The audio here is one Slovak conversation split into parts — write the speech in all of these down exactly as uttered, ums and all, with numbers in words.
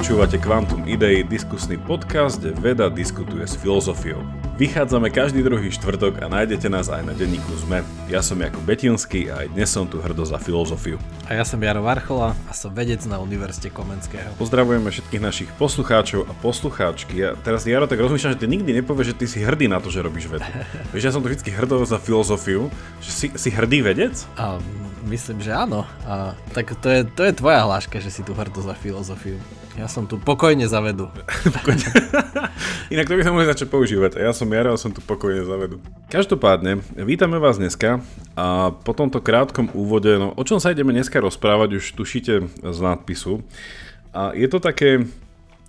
Počúvate Kvantum idei, diskusný podcast, kde veda diskutuje s filozofiou. Vychádzame každý druhý štvrtok a nájdete nás aj na denníku es em e. Ja som Jakub Betinský a aj dnes som tu hrdo za filozofiu. A ja som Jaro Varchola a som vedec na Univerzite Komenského. Pozdravujeme všetkých našich poslucháčov a poslucháčky. Ja teraz, Jaro, tak rozmýšľam, že ty nikdy nepovieš, že ty si hrdý na to, že robíš vedu. Vieš, ja som tu vždycky hrdol za filozofiu. Že si, si hrdý vedec? A myslím, že áno. A tak to je, to je tvoja hláška, že si tu hrdý za filozofiu. Ja som tu pokojne za vedu. Pokojne. Inak to by som mohli začať používať. Ja som Jaro, som tu pokojne za vedu. Každopádne, vítame vás dneska a po tomto krátkom úvode, no o čom sa ideme dneska rozprávať, už tušíte z nadpisu. A je to také,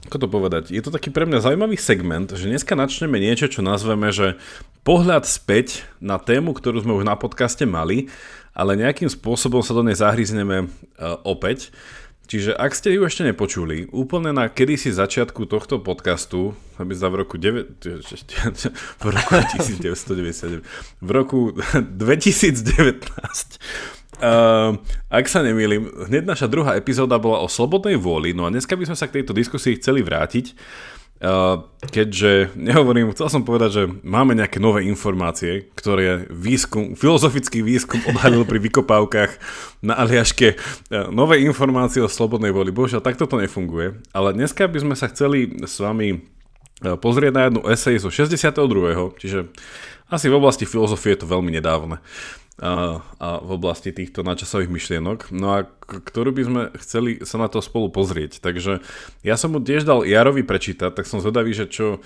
ako to povedať, je to taký pre mňa zaujímavý segment, že dneska načneme niečo, čo nazveme, že pohľad späť na tému, ktorú sme už na podcaste mali, ale nejakým spôsobom sa do nej zahryzneme opäť. Čiže ak ste ju ešte nepočuli, úplne na kedysi začiatku tohto podcastu, aby sa v roku deväť, v roku tisíc deväťsto deväťdesiatdeväť, v roku dvetisícdevätnásť, uh, ak sa nemýlim, hneď naša druhá epizóda bola o slobodnej vôli, no a dneska by sme sa k tejto diskusii chceli vrátiť, uh, keďže, nehovorím, chcel som povedať, že máme nejaké nové informácie, ktoré výskum, filozofický výskum odhalil pri vykopávkach na Aljaške. Nové informácie o slobodnej voli. Bože, takto to nefunguje. Ale dneska by sme sa chceli s vami pozrieť na jednu esej zo šesťdesiateho druhého. Čiže asi v oblasti filozofie je to veľmi nedávne. A, a v oblasti týchto nadčasových myšlienok. No a ktorú by sme chceli sa na to spolu pozrieť. Takže ja som mu tiež dal Jarovi prečítať, tak som zvedavý, že čo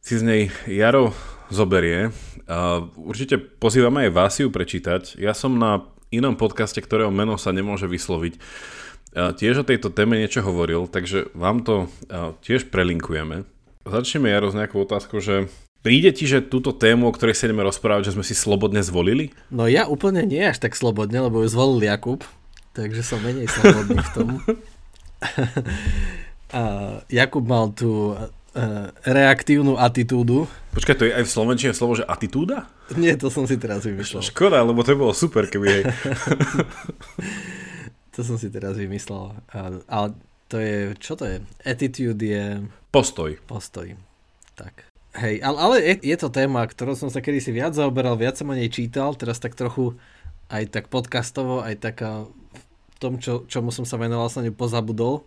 si z nej Jaro zoberie. A určite pozývame aj vás ju prečítať. Ja som na inom podcaste, ktorého meno sa nemôže vysloviť, tiež o tejto téme niečo hovoril, takže vám to tiež prelinkujeme. Začneme, Jaro, s nejakou otázkou, že príde ti, že túto tému, o ktorej sa ideme rozprávať, že sme si slobodne zvolili? No ja úplne nie až tak slobodne, lebo ju zvolil Jakub, takže som menej slobodný v tom. Jakub mal tú reaktívnu atitúdu. Počkaj, to je aj v slovenčine slovo, že atitúda? Nie, to som si teraz vymyslel. Škoda, lebo to bolo super, keby aj... To som si teraz vymyslel. Ale to je, čo to je? Attitude je... Postoj. Postoj, tak. Hej, ale, ale je, je to téma, ktorou som sa kedysi viac zaoberal, viac som o nej čítal, teraz tak trochu aj tak podcastovo, aj tak v tom, čo, čomu som sa venoval, som ju pozabudol.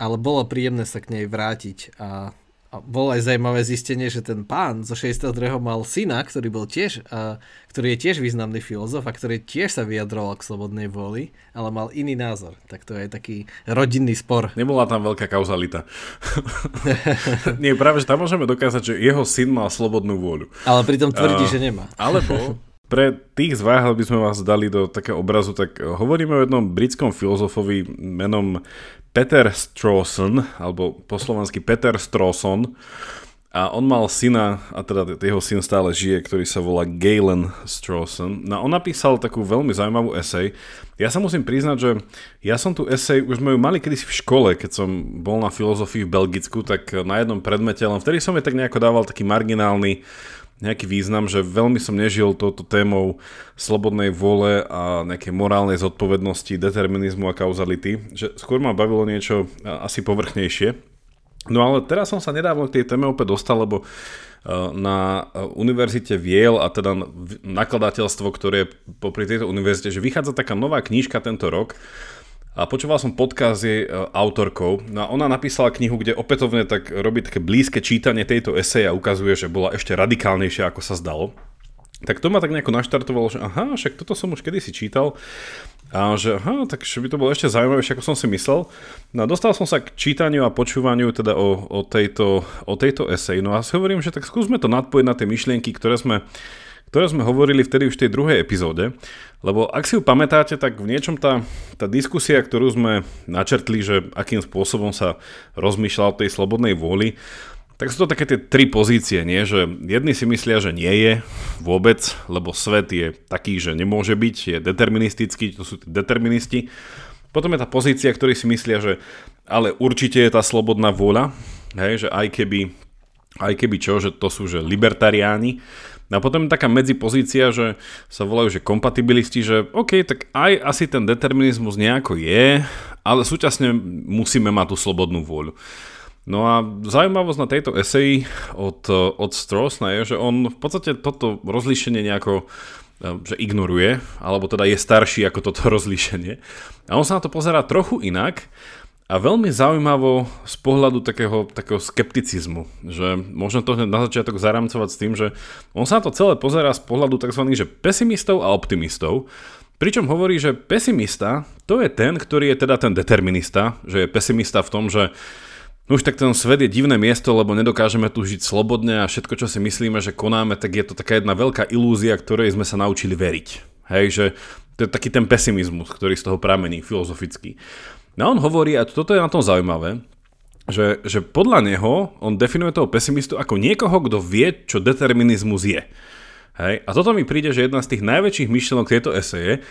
Ale bolo príjemné sa k nej vrátiť a, a bolo aj zaujímavé zistenie, že ten pán zo šesťdesiateho druhého mal syna, ktorý bol tiež, a, ktorý je tiež významný filozof a ktorý tiež sa vyjadroval k slobodnej vôli, ale mal iný názor. Tak to je taký rodinný spor. Nebola tam veľká kauzalita. Nie, práve, že tam môžeme dokázať, že jeho syn mal slobodnú vôľu. Ale pritom tvrdí, uh, že nemá. Alebo... Pre tých z vás, aby sme vás dali do takého obrazu, tak hovoríme o jednom britskom filozofovi menom Peter Strawson, alebo po slovensky Peter Strawson. A on mal syna, a teda jeho syn stále žije, ktorý sa volá Galen Strawson. No a on napísal takú veľmi zaujímavú esej. Ja sa musím priznať, že ja som tú esej, už sme ju mali kedysi v škole, keď som bol na filozofii v Belgicku, tak na jednom predmete, len vtedy som jej tak nejako dával taký marginálny nejaký význam, že veľmi som nežil touto témou slobodnej vôle a nejakej morálnej zodpovednosti, determinizmu a kauzality, že skôr ma bavilo niečo asi povrchnejšie. No ale teraz som sa nedávno k tej téme opäť dostal, lebo na univerzite v Yale, a teda nakladateľstvo, ktoré popri tejto univerzite, že vychádza taká nová knižka tento rok, a počúval som podcast s jej autorkou. No a ona napísala knihu, kde opätovne tak robí také blízke čítanie tejto eseje a ukazuje, že bola ešte radikálnejšia, ako sa zdalo. Tak to ma tak nejako naštartovalo, že aha, však toto som už kedysi čítal. A že aha, tak by to bolo ešte zaujímavejšie, ako som si myslel. No a dostal som sa k čítaniu a počúvaniu teda o, o tejto, o tejto eseji. No a si hovorím, že tak skúsme to nadpojiť na tie myšlienky, ktoré sme... ktoré sme hovorili vtedy už v tej druhej epizóde, lebo ak si ju pamätáte, tak v niečom tá, tá diskusia, ktorú sme načrtli, že akým spôsobom sa rozmýšľa o tej slobodnej vôli, tak sú to také tie tri pozície, nie? Že jedni si myslia, že nie je vôbec, lebo svet je taký, že nemôže byť, je deterministický, to sú tí deterministi. Potom je tá pozícia, ktorí si myslia, že ale určite je tá slobodná vôľa, hej, že aj keby aj keby čo, že to sú že libertariáni. A potom je taká medzipozícia, že sa volajú, že kompatibilisti, že OK, tak aj asi ten determinizmus nejako je, ale súčasne musíme mať tú slobodnú vôľu. No a zaujímavosť na tejto eseji od, od Strawsona je, že on v podstate toto rozlíšenie nejako že ignoruje, alebo teda je starší ako toto rozlíšenie. A on sa na to pozerá trochu inak a veľmi zaujímavo z pohľadu takého, takého skepticizmu, že možno to hneď na začiatok zaramcovať s tým, že on sa na to celé pozerá z pohľadu tzv. Že pesimistov a optimistov, pričom hovorí, že pesimista to je ten, ktorý je teda ten determinista, že je pesimista v tom, že no už tak ten svet je divné miesto, lebo nedokážeme tu žiť slobodne a všetko, čo si myslíme, že konáme, tak je to taká jedna veľká ilúzia, ktorej sme sa naučili veriť. Hej, že to je taký ten pesimizmus, ktorý z toho pramení filozoficky. No on hovorí, a toto je na tom zaujímavé, že, že podľa neho on definuje toho pesimistu ako niekoho, kto vie, čo determinizmus je. Hej, a toto mi príde, že jedna z tých najväčších myšlienok tejto eseje,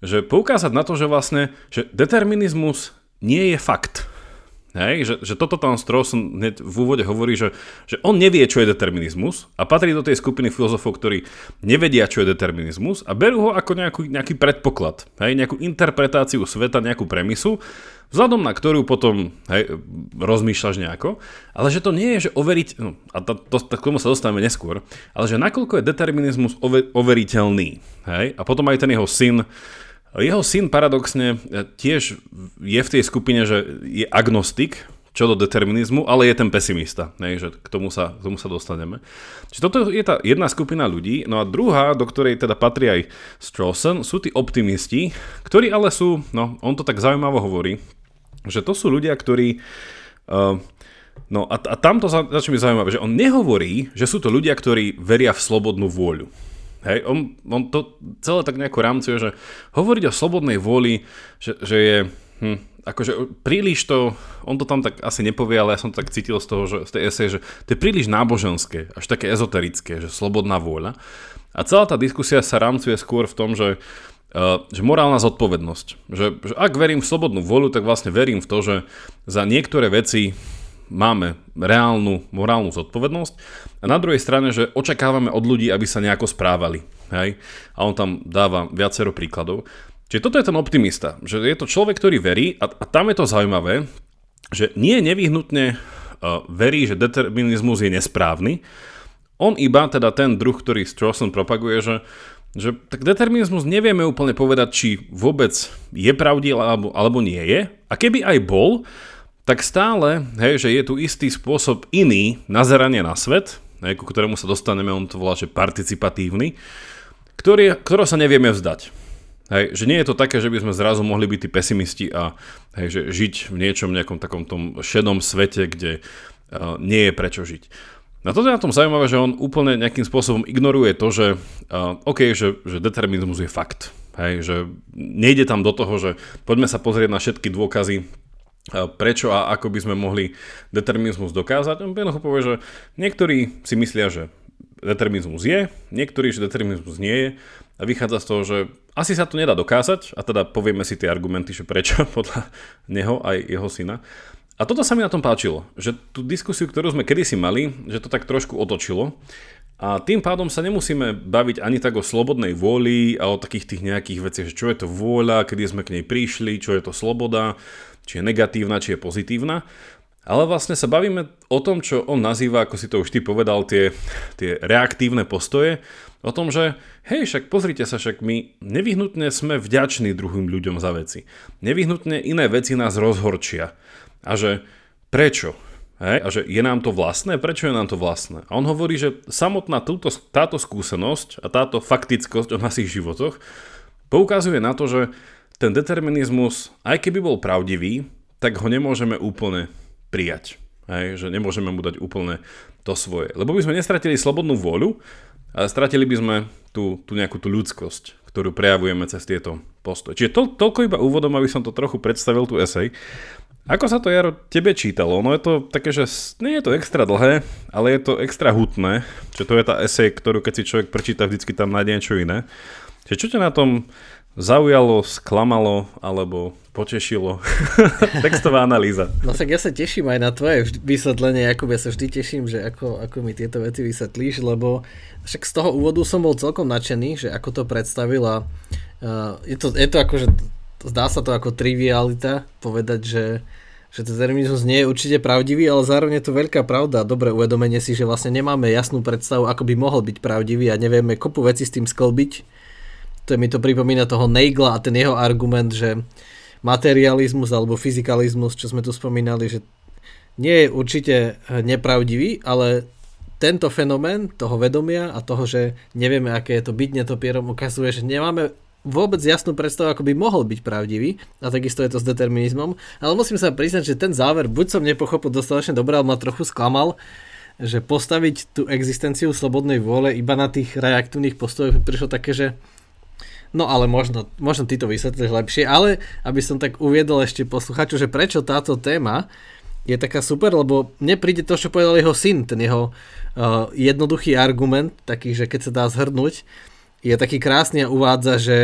že poukázať na to, že vlastne že determinizmus nie je fakt. Hej, že, že toto tam Strawson v úvode hovorí, že, že on nevie, čo je determinizmus a patrí do tej skupiny filozofov, ktorí nevedia, čo je determinizmus a berú ho ako nejakú, nejaký predpoklad, hej, nejakú interpretáciu sveta, nejakú premisu, vzhľadom na ktorú potom hej, rozmýšľaš nejako, ale že to nie je, že overiť, no, a to, to, to, k tomu sa dostaneme neskôr, ale že nakoľko je determinizmus over, overiteľný, hej, a potom aj ten jeho syn, Jeho syn paradoxne tiež je v tej skupine, že je agnostik čo do determinizmu, ale je ten pesimista. Ne, že k, tomu sa, k tomu sa dostaneme. Čiže toto je tá jedna skupina ľudí. No a druhá, do ktorej teda patrí aj Strawson, sú tí optimisti, ktorí ale sú, no on to tak zaujímavo hovorí, že to sú ľudia, ktorí... Uh, no a, a tamto začne byť zaujímavé, že on nehovorí, že sú to ľudia, ktorí veria v slobodnú vôľu. Hej, on, on to celé tak nejako rámcuje, že hovoriť o slobodnej vôli, že, že je hm, akože príliš to, on to tam tak asi nepovie, ale ja som to tak cítil z toho, že, z tej eseje, že to je príliš náboženské, až také ezoterické, že slobodná vôľa. A celá tá diskusia sa rámcuje skôr v tom, že, uh, že morálna zodpovednosť, že, že ak verím v slobodnú vôľu, tak vlastne verím v to, že za niektoré veci máme reálnu morálnu zodpovednosť a na druhej strane, že očakávame od ľudí, aby sa nejako správali. Hej? A on tam dáva viacero príkladov. Čiže toto je ten optimista, že je to človek, ktorý verí a, a tam je to zaujímavé, že nie nevyhnutne uh, verí, že determinizmus je nesprávny. On iba teda ten druh, ktorý Strawson propaguje, že, že tak determinizmus nevieme úplne povedať, či vôbec je pravdivý alebo, alebo nie je. A keby aj bol, tak stále, hej, že je tu istý spôsob iný nazerania na svet, hej, ku ktorému sa dostaneme, on to volá, že participatívny, ktorý, ktorého sa nevieme vzdať. Hej, že nie je to také, že by sme zrazu mohli byť tí pesimisti a hej, že žiť v niečom, nejakom takom tom šedom svete, kde uh, nie je prečo žiť. A toto je na tom zaujímavé, že on úplne nejakým spôsobom ignoruje to, že uh, OK, že, že determinizmus je fakt. Hej, že nejde tam do toho, že poďme sa pozrieť na všetky dôkazy, prečo a ako by sme mohli determinizmus dokázať. On jednoducho povie, že niektorí si myslia, že determinizmus je, niektorí, že determinizmus nie je a vychádza z toho, že asi sa to nedá dokázať a teda povieme si tie argumenty, že prečo podľa neho aj jeho syna. A toto sa mi na tom páčilo, že tú diskusiu, ktorú sme kedysi mali, že to tak trošku otočilo a tým pádom sa nemusíme baviť ani tak o slobodnej vôli a o takých tých nejakých veciach, že čo je to vôľa, kedy sme k nej prišli, čo je to sloboda, či je negatívna, či je pozitívna. Ale vlastne sa bavíme o tom, čo on nazýva, ako si to už ty povedal, tie, tie reaktívne postoje, o tom, že hej, však pozrite sa, však my nevyhnutne sme vďační druhým ľuďom za veci. Nevyhnutne iné veci nás rozhorčia. A že prečo? Hej? A že je nám to vlastné? Prečo je nám to vlastné? A on hovorí, že samotná túto, táto skúsenosť a táto faktickosť o našich životoch poukazuje na to, že ten determinizmus, aj keby bol pravdivý, tak ho nemôžeme úplne prijať. Hej? Že nemôžeme mu dať úplne to svoje. Lebo by sme nestratili slobodnú vôľu, ale stratili by sme tú, tú nejakú tú ľudskosť, ktorú prejavujeme cez tieto postoje. Čiže to, toľko iba úvodom, aby som to trochu predstavil tú esej. Ako sa to, Jaro, tebe čítalo? No je to také, že nie je to extra dlhé, ale je to extra hutné. Čiže to je tá esej, ktorú keď si človek prečíta, vždycky tam nájde niečo iné. Čiže čo ťa na tom zaujalo, sklamalo alebo potešilo? Textová analýza. No tak ja sa teším aj na tvoje vysvetlenie, Jakub, ja sa vždy teším, že ako, ako mi tieto veci vysvetlíš, lebo však z toho úvodu som bol celkom nadšený, že ako to predstavila. Uh, je to, je to akože, zdá sa to ako trivialita povedať, že, že ten determinizmus nie je určite pravdivý, ale zároveň je to veľká pravda. Dobre uvedomenie si, že vlastne nemáme jasnú predstavu, ako by mohol byť pravdivý a nevieme kopu veci s tým sklbiť. To mi to pripomína toho Nagela a ten jeho argument, že materializmus alebo fyzikalizmus, čo sme tu spomínali, že nie je určite nepravdivý, ale tento fenomén toho vedomia a toho, že nevieme, aké je to byť netopierom, ukazuje, že nemáme vôbec jasnú predstavu, ako by mohol byť pravdivý, a takisto je to s determinizmom. Ale musím sa priznať, že ten záver buď som nepochopil dostatočne dobre, ale ma trochu sklamal, že postaviť tú existenciu slobodnej vôle iba na tých reaktívnych postojoch prišlo také, že no ale možno, možno ty to vysvetlíš lepšie, ale aby som tak uviedol ešte posluchaču, že prečo táto téma je taká super, lebo mne príde to, čo povedal jeho syn, ten jeho uh, jednoduchý argument, taký, že keď sa dá zhrnúť, je taký krásny a uvádza, že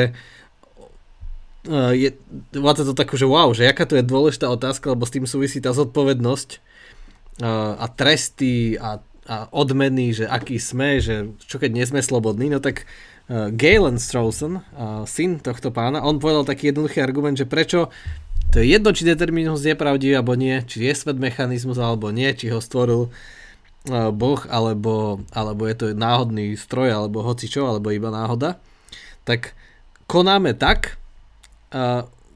uh, je, uvádza to takú, že wow, že jaká to je dôležitá otázka, lebo s tým súvisí tá zodpovednosť uh, a tresty a, a odmeny, že aký sme, že čo keď nie sme slobodní, no tak Galen Strawson, syn tohto pána, on povedal taký jednoduchý argument, že prečo to je jedno, či determinizmus je pravdivý alebo nie, či je svet mechanizmus alebo nie, či ho stvoril Boh alebo, alebo je to náhodný stroj alebo hocičo, alebo iba náhoda, tak konáme tak,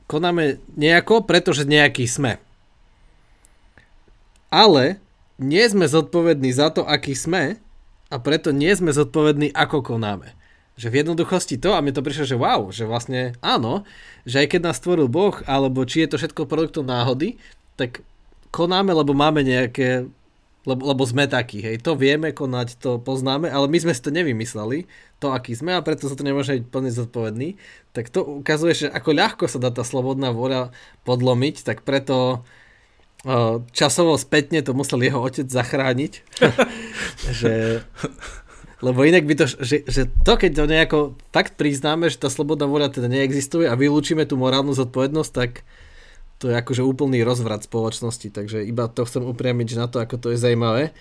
konáme nejako, pretože nejaký sme. Ale nie sme zodpovední za to, aký sme, a preto nie sme zodpovední, ako konáme. Že v jednoduchosti to, a mi to prišlo, že wow, že vlastne áno, že aj keď nás stvoril Boh, alebo či je to všetko produktom náhody, tak konáme, lebo máme nejaké, lebo, lebo sme takí, hej, to vieme konať, to poznáme, ale my sme si to nevymysleli, to aký sme, a preto sa to nemôže byť plne zodpovedný, tak to ukazuje, že ako ľahko sa dá tá slobodná vôľa podlomiť, tak preto časovo spätne to musel jeho otec zachrániť, že... Lebo inak by to, že, že to, keď to nejako tak priznáme, že tá slobodná vôľa teda neexistuje a vylúčime tú morálnu zodpovednosť, tak to je akože úplný rozvrat spoločnosti. Takže iba to chcem upriamiť na to, ako to je zaujímavé.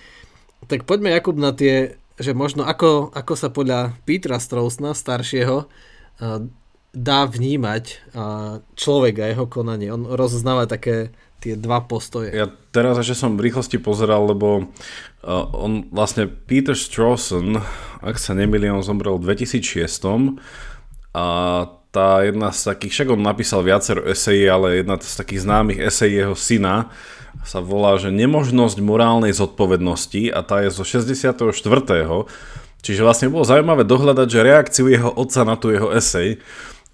Tak poďme, Jakub, na tie, že možno ako, ako sa podľa Petera Strawsona, staršieho, dá vnímať človek a jeho konanie. On rozoznáva také tie dva postoje. Ja teraz ešte som v rýchlosti pozeral, lebo uh, on vlastne Peter Strawson, ak sa nemýlim, on zomrel v dvetisícšesť a tá jedna z takých, však on napísal viacero esejí, ale jedna z takých známych esejí jeho syna sa volá, že Nemožnosť morálnej zodpovednosti, a tá je zo šesťdesiatštyri. Čiže vlastne bolo zaujímavé dohľadať, že reakciu jeho otca na tú jeho esej,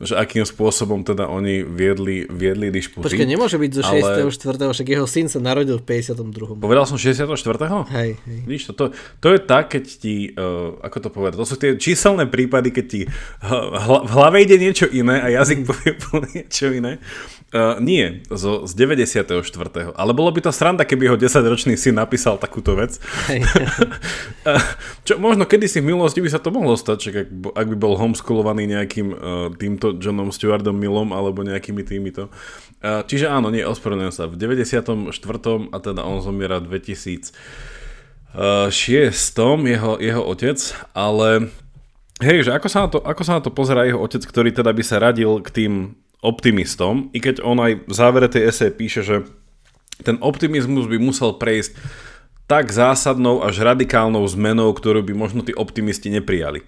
že akým spôsobom teda oni viedli, viedli dišputy. Počkaj, nemôže byť zo ale... šesťdesiatštyri. Však jeho syn sa narodil v päťdesiatom druhom. Povedal som šesťdesiatštyri. Hej, hej. Víš, to, to, to je tak, keď ti, uh, ako to povedať, to sú tie číselné prípady, keď ti hla, v hlave ide niečo iné a jazyk povie niečo iné. Uh, nie, zo, z deväťdesiatštyri. Ale bolo by to sranda, keby ho desaťročný syn napísal takúto vec. Hej. Čo, možno kedysi v minulosti by sa to mohlo stať, že ak, ak by bol homeschoolovaný nejakým uh, týmto Johnom Stewardom Millom alebo nejakými týmito. Čiže áno, nie, ospravedlňujem sa. V deväťdesiatom štvrtom. a teda on zomiera v dvetisícšesť. Jeho, jeho otec, ale hej, že ako sa na to, ako sa na to pozerá jeho otec, ktorý teda by sa radil k tým optimistom, i keď on aj v závere tej eseje píše, že ten optimizmus by musel prejsť tak zásadnou až radikálnou zmenou, ktorú by možno tí optimisti neprijali.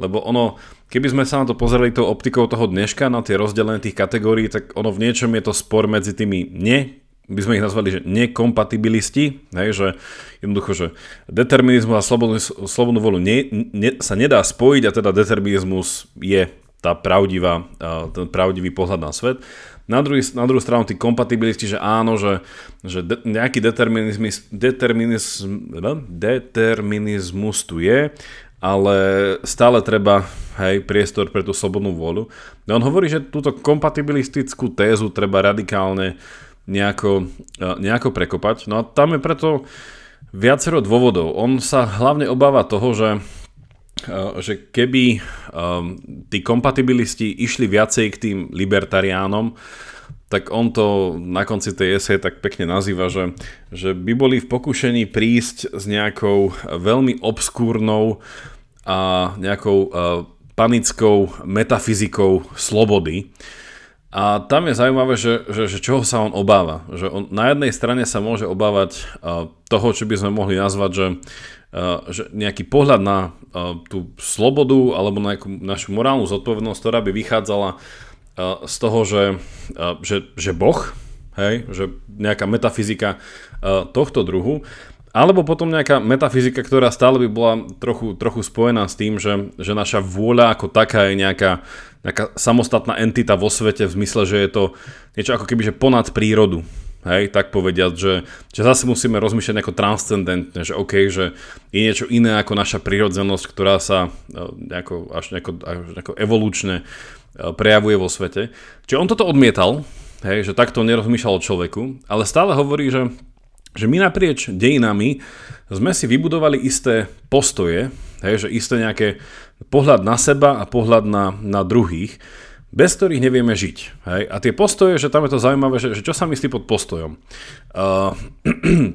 Lebo ono, keby sme sa na to pozerali tou optikou toho dneška, na tie rozdelené tých kategórií, tak ono v niečom je to spor medzi tými ne, by sme ich nazvali, že nekompatibilisti, hej, že jednoducho, že determinizmus a slobodnú, slobodnú voľu ne, ne, sa nedá spojiť, a teda determinizmus je tá pravdivá, ten pravdivý pohľad na svet. Na, druhý, na druhú stranu tí kompatibilisti, že áno, že, že de, nejaký determinizmus, determinizmus tu je, ale stále treba, hej, priestor pre tú slobodnú vôľu. A on hovorí, že túto kompatibilistickú tézu treba radikálne nejako, nejako prekopať. No a tam je preto viacero dôvodov. On sa hlavne obáva toho, že že keby um, tí kompatibilisti išli viacej k tým libertariánom, tak on to na konci tej eseje tak pekne nazýva, že, že by boli v pokušení prísť s nejakou veľmi obskúrnou a nejakou uh, panickou metafyzikou slobody. A tam je zaujímavé, že, že, že čoho sa on obáva. Že on na jednej strane sa môže obávať uh, toho, čo by sme mohli nazvať, že, uh, že nejaký pohľad na uh, tú slobodu alebo na nejakú našu morálnu zodpovednosť, ktorá by vychádzala uh, z toho, že, uh, že, že Boh, hej, že nejaká metafyzika uh, tohto druhu, alebo potom nejaká metafyzika, ktorá stále by bola trochu, trochu spojená s tým, že, že naša vôľa ako taká je nejaká nejaká samostatná entita vo svete v zmysle, že je to niečo ako keby, že ponad prírodu. Hej, tak povediať, že, že zase musíme rozmýšľať nejako transcendentne, že okej, okay, že je niečo iné ako naša prírodzenosť, ktorá sa nejako, až nejako, až nejako evolučne prejavuje vo svete. Čiže on toto odmietal, hej, že takto nerozmýšľal o človeku, ale stále hovorí, že, že my naprieč dejinami sme si vybudovali isté postoje, hej, že isté nejaké pohľad na seba a pohľad na, na druhých, bez ktorých nevieme žiť. Hej? A tie postoje, že tam je to zaujímavé, že, že čo sa myslí pod postojom. Uh,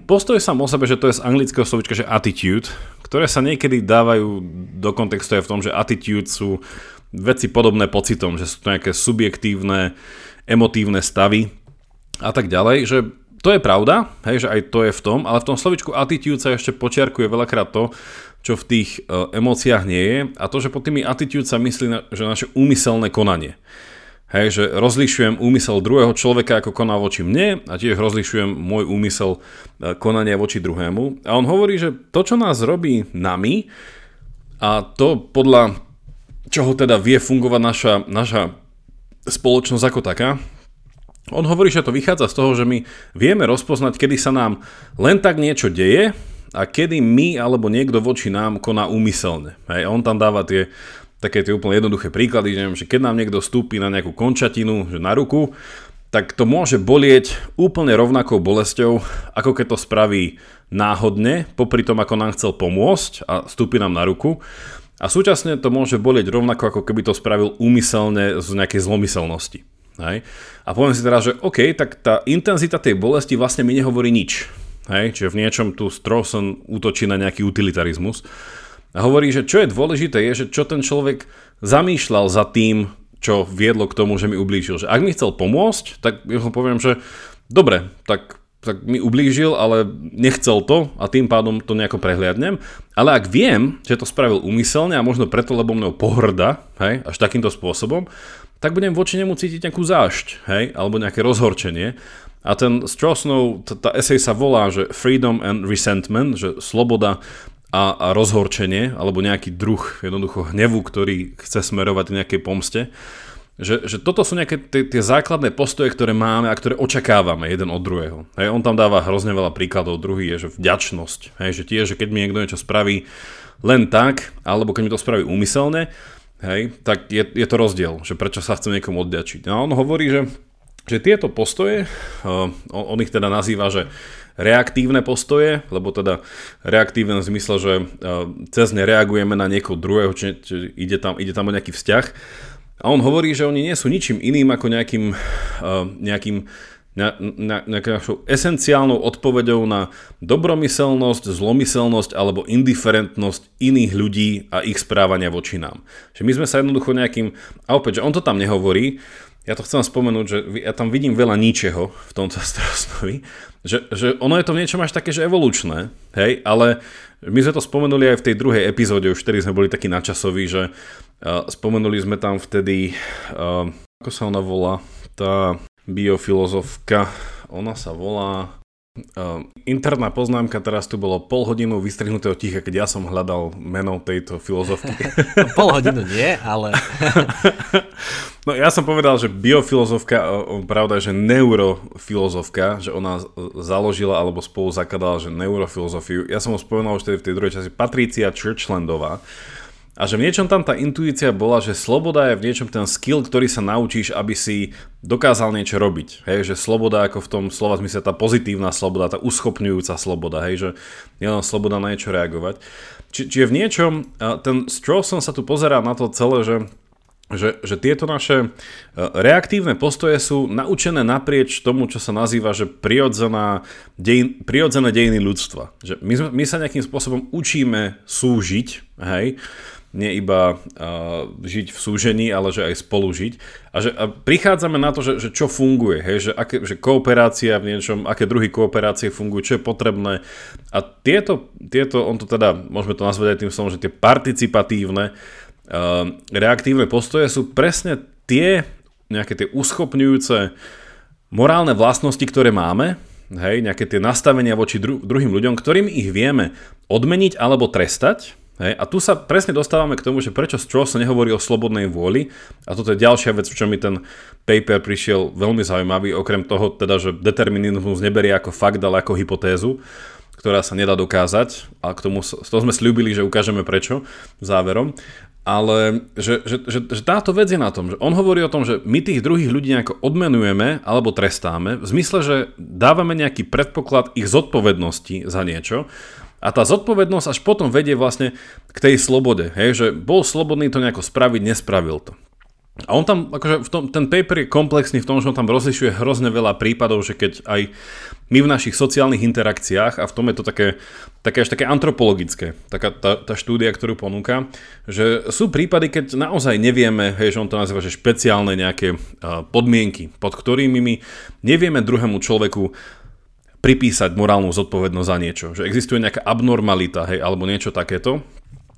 postoj sám o sebe, že to je z anglického slovička, že attitude, ktoré sa niekedy dávajú do kontextu aj v tom, že attitude sú veci podobné pocitom, že sú to nejaké subjektívne, emotívne stavy a tak ďalej, že to je pravda, hej, že aj to je v tom, ale v tom slovičku attitude sa ešte počiarkuje veľakrát to, čo v tých e, emóciách nie je, a to, že pod tými attitude sa myslí, na, že naše úmyselné konanie. Hej, že rozlišujem úmysel druhého človeka, ako koná voči mne, a tiež rozlišujem môj úmysel e, konania voči druhému. A on hovorí, že to, čo nás robí nami, a to podľa čoho teda vie fungovať naša, naša spoločnosť ako taká, on hovorí, že to vychádza z toho, že my vieme rozpoznať, kedy sa nám len tak niečo deje a kedy my alebo niekto voči nám koná úmyselne. Hej, on tam dáva tie také tie úplne jednoduché príklady, že, neviem, že keď nám niekto vstúpi na nejakú končatinu, že na ruku, tak to môže bolieť úplne rovnakou bolesťou, ako keď to spraví náhodne, popri tom, ako nám chcel pomôcť a vstúpi nám na ruku. A súčasne to môže bolieť rovnako, ako keby to spravil úmyselne z nejakej zlomyselnosti. Hej. A poviem si teraz, že OK, tak tá intenzita tej bolesti vlastne mi nehovorí nič. Hej. Čiže v niečom tu Strawson útočí na nejaký utilitarizmus. A hovorí, že čo je dôležité, je, že čo ten človek zamýšľal za tým, čo viedlo k tomu, že mi ublížil. Že ak mi chcel pomôcť, tak ja ho poviem, že dobre, tak, tak mi ublížil, ale nechcel to a tým pádom to nejako prehliadnem. Ale ak viem, že to spravil úmyselne a možno preto, lebo mnou pohrda, hej, až takýmto spôsobom, tak budem voči nemu cítiť nejakú zášť, hej, alebo nejaké rozhorčenie. A ten Strawsonov, tá esej sa volá, že Freedom and Resentment, že sloboda a, a rozhorčenie, alebo nejaký druh jednoducho hnevu, ktorý chce smerovať k nejakej pomste. Že, že toto sú nejaké tie, tie základné postoje, ktoré máme a ktoré očakávame jeden od druhého. Hej, on tam dáva hrozne veľa príkladov, druhý je, že vďačnosť. Hej, že tie, že keď mi niekto niečo spraví len tak, alebo keď mi to spraví úmyselne, hej, tak je, je to rozdiel, že prečo sa chcem niekomu odďačiť. No on hovorí, že, že tieto postoje, uh, on ich teda nazýva, že reaktívne postoje, lebo teda reaktívne v zmysle, že uh, cez ne reagujeme na niekoho druhého, či, či ide, tam, ide tam o nejaký vzťah. A on hovorí, že oni nie sú ničím iným ako nejakým, uh, nejakým ne, ne, nejakou esenciálnou odpoveďou na dobromyselnosť, zlomyselnosť alebo indiferentnosť iných ľudí a ich správania voči nám. Že my sme sa jednoducho nejakým, a opäť, že on to tam nehovorí, ja to chcem spomenúť, že ja tam vidím veľa ničeho v tomto Strawsonovi, že, že ono je to v niečom až také, že evolučné, hej, ale my sme to spomenuli aj v tej druhej epizóde, už vtedy sme boli takí nadčasoví, že uh, spomenuli sme tam vtedy, uh, ako sa ona volá, tá biofilozofka, ona sa volá, uh, interná poznámka, teraz tu bolo pol hodinu vystrihnutého ticha, keď ja som hľadal meno tejto filozofky. Pol hodinu nie, ale... No ja som povedal, že biofilozofka, pravda je, že neurofilozofka, že ona založila alebo spolu zakladala, že neurofilozofiu. Ja som ho spomenul už v tej druhej časti, Patricia Churchlandová, A že v niečom tam tá intuícia bola, že sloboda je v niečom ten skill, ktorý sa naučíš, aby si dokázal niečo robiť. Hej, že sloboda ako v tom slova zmysle tá pozitívna sloboda, tá uschopňujúca sloboda, hej, že je len sloboda na niečo reagovať. Či, čiže v niečom ten Strawson sa tu pozerá na to celé, že Že, že tieto naše reaktívne postoje sú naučené naprieč tomu, čo sa nazýva, že prirodzená dejin, prirodzené dejiny ľudstva. Že my, my sa nejakým spôsobom učíme súžiť, hej, nie iba uh, žiť v súžení, ale že aj spolužiť. A, že, a prichádzame na to, že, že čo funguje, hej, že, aké, že kooperácia v niečom, aké druhy kooperácie fungujú, čo je potrebné. A tieto, tieto on to teda, môžeme to nazvať aj tým slovom, že tie participatívne, Uh, reaktívne postoje sú presne tie nejaké tie uschopňujúce morálne vlastnosti, ktoré máme, hej, nejaké tie nastavenia voči dru- druhým ľuďom, ktorým ich vieme odmeniť alebo trestať, hej, a tu sa presne dostávame k tomu, že prečo Strawson nehovorí o slobodnej vôli, a toto je ďalšia vec, v čom mi ten paper prišiel veľmi zaujímavý, okrem toho teda, že determinizmus neberie ako fakt, ale ako hypotézu, ktorá sa nedá dokázať, a k tomu z toho sme sľúbili, že ukážeme prečo záverom. Ale že, že, že, že táto vec je na tom, že on hovorí o tom, že my tých druhých ľudí nejako odmenujeme alebo trestáme, v zmysle, že dávame nejaký predpoklad ich zodpovednosti za niečo, a tá zodpovednosť až potom vedie vlastne k tej slobode, hej? Že bol slobodný to nejako spraviť, nespravil to. A on tam, akože v tom, ten paper je komplexný v tom, že on tam rozlišuje hrozne veľa prípadov, že keď aj my v našich sociálnych interakciách, a v tom je to také, také až také antropologické, taká tá, tá štúdia, ktorú ponúka, že sú prípady, keď naozaj nevieme, hej, že on to nazýva, že špeciálne nejaké uh, podmienky, pod ktorými my nevieme druhému človeku pripísať morálnu zodpovednosť za niečo, že existuje nejaká abnormalita, hej, alebo niečo takéto.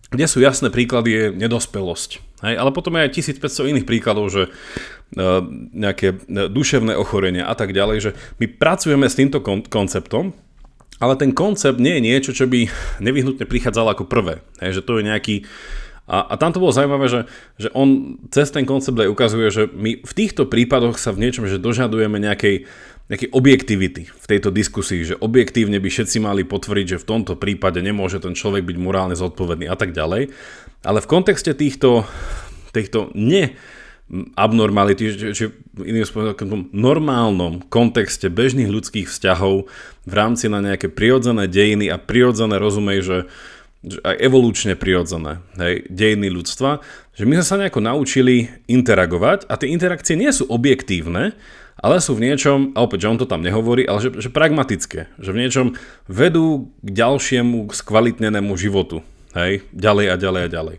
Kde sú jasné príklady je nedospelosť. Hej? Ale potom je aj tisícpäťsto iných príkladov, že nejaké duševné ochorenia a tak ďalej, že my pracujeme s týmto konceptom, ale ten koncept nie je niečo, čo by nevyhnutne prichádzalo ako prvé. Hej? Že to je nejaký... A, a tam to bolo zaujímavé, že, že on cez ten koncept aj ukazuje, že my v týchto prípadoch sa v niečom že dožadujeme nejakej, nejakej objektivity v tejto diskusii, že objektívne by všetci mali potvrdiť, že v tomto prípade nemôže ten človek byť morálne zodpovedný a tak ďalej. Ale v kontexte týchto, týchto neabnormality, čiže iným spôsobom normálnom kontexte bežných ľudských vzťahov v rámci na nejaké prirodzené dejiny a prirodzené rozumej, že aj evolučne prirodzené, hej, dejiny ľudstva, že my sme sa nejako naučili interagovať, a tie interakcie nie sú objektívne, ale sú v niečom, a opäť, že on to tam nehovorí, ale že, že pragmatické, že v niečom vedú k ďalšiemu skvalitnenému životu, hej, ďalej a ďalej a ďalej.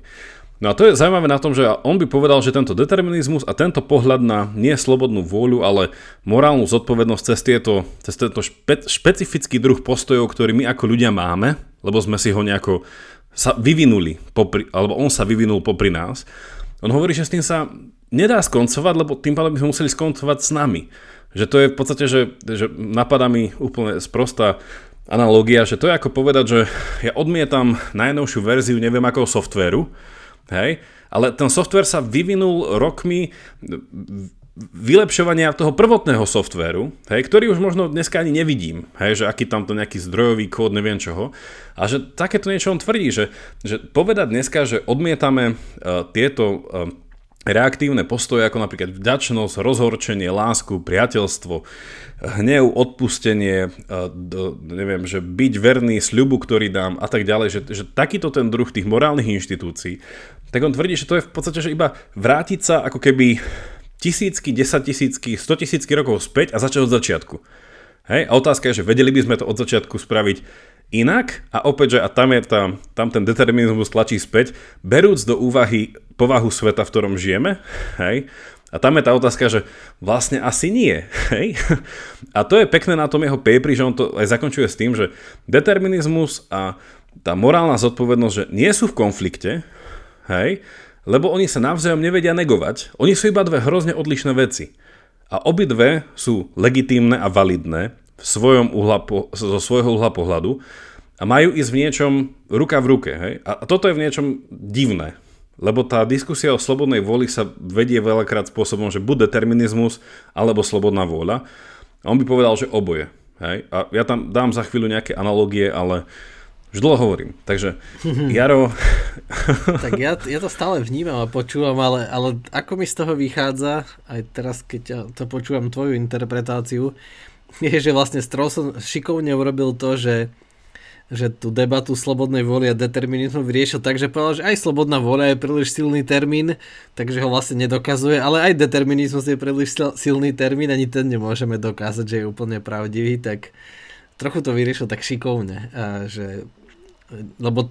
No a to je zaujímavé na tom, že on by povedal, že tento determinizmus a tento pohľad na nie slobodnú vôľu, ale morálnu zodpovednosť cez, tieto, cez tento špe, špecifický druh postojov, ktorý my ako ľudia máme, lebo sme si ho nejako sa vyvinuli, popri, alebo on sa vyvinul popri nás. On hovorí, že s tým sa nedá skoncovať, lebo tým pádom by sme museli skoncovať s nami. Že to je v podstate, že, že napadá mi úplne sprostá analogia, že to je ako povedať, že ja odmietam najnovšiu verziu neviem akého softvéru, hej, ale ten softvér sa vyvinul rokmi vylepšovania toho prvotného softvéru, hej, ktorý už možno dneska ani nevidím, hej, že aký tamto nejaký zdrojový kód, neviem čoho. A že takéto niečo on tvrdí, že, že povedať dneska, že odmietame uh, tieto uh, reaktívne postoje, ako napríklad vďačnosť, rozhorčenie, lásku, priateľstvo, hnev, odpustenie, neviem, že byť verný sľubu, ktorý dám a tak ďalej, že, že takýto ten druh tých morálnych inštitúcií, tak on tvrdí, že to je v podstate, že iba vrátiť sa ako keby tisícky, desaťtisícky, stotisícky rokov späť a začať od začiatku. Hej? A otázka je, že vedeli by sme to od začiatku spraviť inak, a opäť, že a tam je tá, tam ten determinizmus tlačí späť, berúc do úvahy povahu sveta, v ktorom žijeme, hej? A tam je tá otázka, že vlastne asi nie, hej? A to je pekné na tom jeho paperi, že on to aj zakončuje s tým, že determinizmus a tá morálna zodpovednosť, že nie sú v konflikte, hej? Lebo oni sa navzájom nevedia negovať, oni sú iba dve hrozne odlišné veci. A obidve sú legitímne a validné, v svojom uhla, po, zo svojho uhla pohľadu, a majú ísť v niečom ruka v ruke. Hej? A toto je v niečom divné, lebo tá diskusia o slobodnej vôli sa vedie veľakrát spôsobom, že buď determinizmus, alebo slobodná vôľa. A on by povedal, že oboje. Hej? A ja tam dám za chvíľu nejaké analogie, ale Už dlho hovorím, takže Jaro... Tak ja, ja to stále vnímam a počúvam, ale, ale ako mi z toho vychádza, aj teraz keď ja to počúvam tvoju interpretáciu, je, že vlastne Strawson šikovne urobil to, že, že tú debatu slobodnej vôle a determinizmu vyriešil tak, že povedal, že aj slobodná vôľa je príliš silný termín, takže ho vlastne nedokazuje, ale aj determinizmus je príliš silný termín, ani ten nemôžeme dokázať, že je úplne pravdivý, tak... Trochu to vyriešil tak šikovne, že, lebo,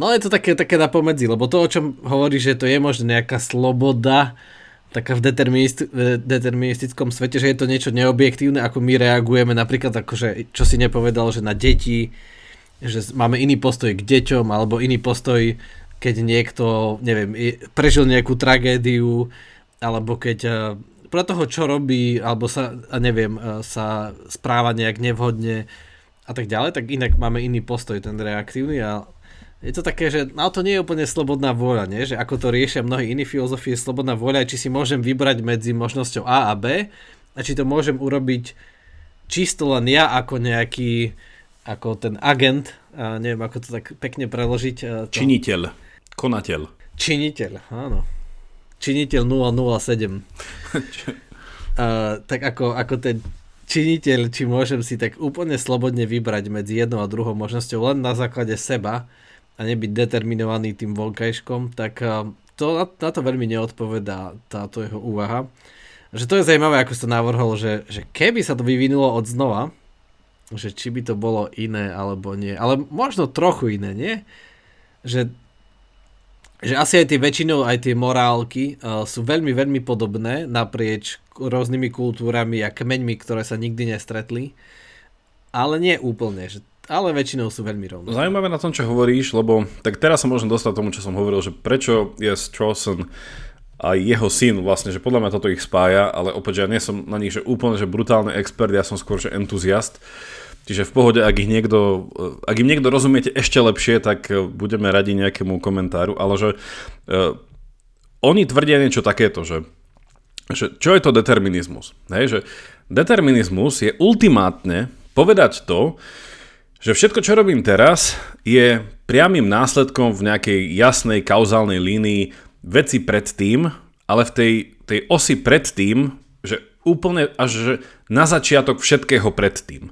no je to také, také napomedzi, lebo to, o čom hovoríš, že to je možno nejaká sloboda, taká v determinist, deterministickom svete, že je to niečo neobjektívne, ako my reagujeme, napríklad akože, čo si nepovedal, že na deti, že máme iný postoj k deťom, alebo iný postoj, keď niekto, neviem, prežil nejakú tragédiu, alebo keď... pre toho, čo robí, alebo sa, neviem, sa správa nejak nevhodne a tak ďalej, tak inak máme iný postoj, ten reaktívny a je to také, že no to nie je úplne slobodná vôľa, nie? Že ako to riešia mnohí iní filozofie, slobodná vôľa je, či si môžem vybrať medzi možnosťou A a B a či to môžem urobiť čisto len ja ako nejaký, ako ten agent, a neviem, ako to tak pekne preložiť. To... Činiteľ, konateľ. Činiteľ, áno. Činiteľ nula nula sedem. Uh, tak ako, ako ten činiteľ, či môžem si tak úplne slobodne vybrať medzi jednou a druhou možnosťou len na základe seba a nebyť determinovaný tým vonkajškom, tak uh, to, na, na to veľmi neodpovedá táto jeho úvaha. Že to je zaujímavé, ako si to navrhol, že, že keby sa to vyvinulo od znova, že či by to bolo iné alebo nie, ale možno trochu iné, nie? Že že asi aj tie väčšinou, aj tie morálky uh, sú veľmi, veľmi podobné naprieč rôznymi kultúrami a kmeňmi, ktoré sa nikdy nestretli. Ale nie úplne, že, ale väčšinou sú veľmi rovné. Zaujímavé na tom, čo hovoríš, lebo tak teraz sa môžem dostať tomu, čo som hovoril, že prečo je Strawson a jeho syn vlastne, že podľa mňa toto ich spája, ale opäť, že ja nie som na nich že úplne že brutálny expert, ja som skôr že entuziast. Čiže v pohode, ak, ich niekto, ak im niekto rozumiete ešte lepšie, tak budeme radi nejakému komentáru, ale že uh, oni tvrdia niečo takéto, že, že čo je to determinizmus? Hej, že determinizmus je ultimátne povedať to, že všetko, čo robím teraz, je priamym následkom v nejakej jasnej kauzálnej línii veci predtým, ale v tej, tej osi predtým, že úplne až že na začiatok všetkého predtým.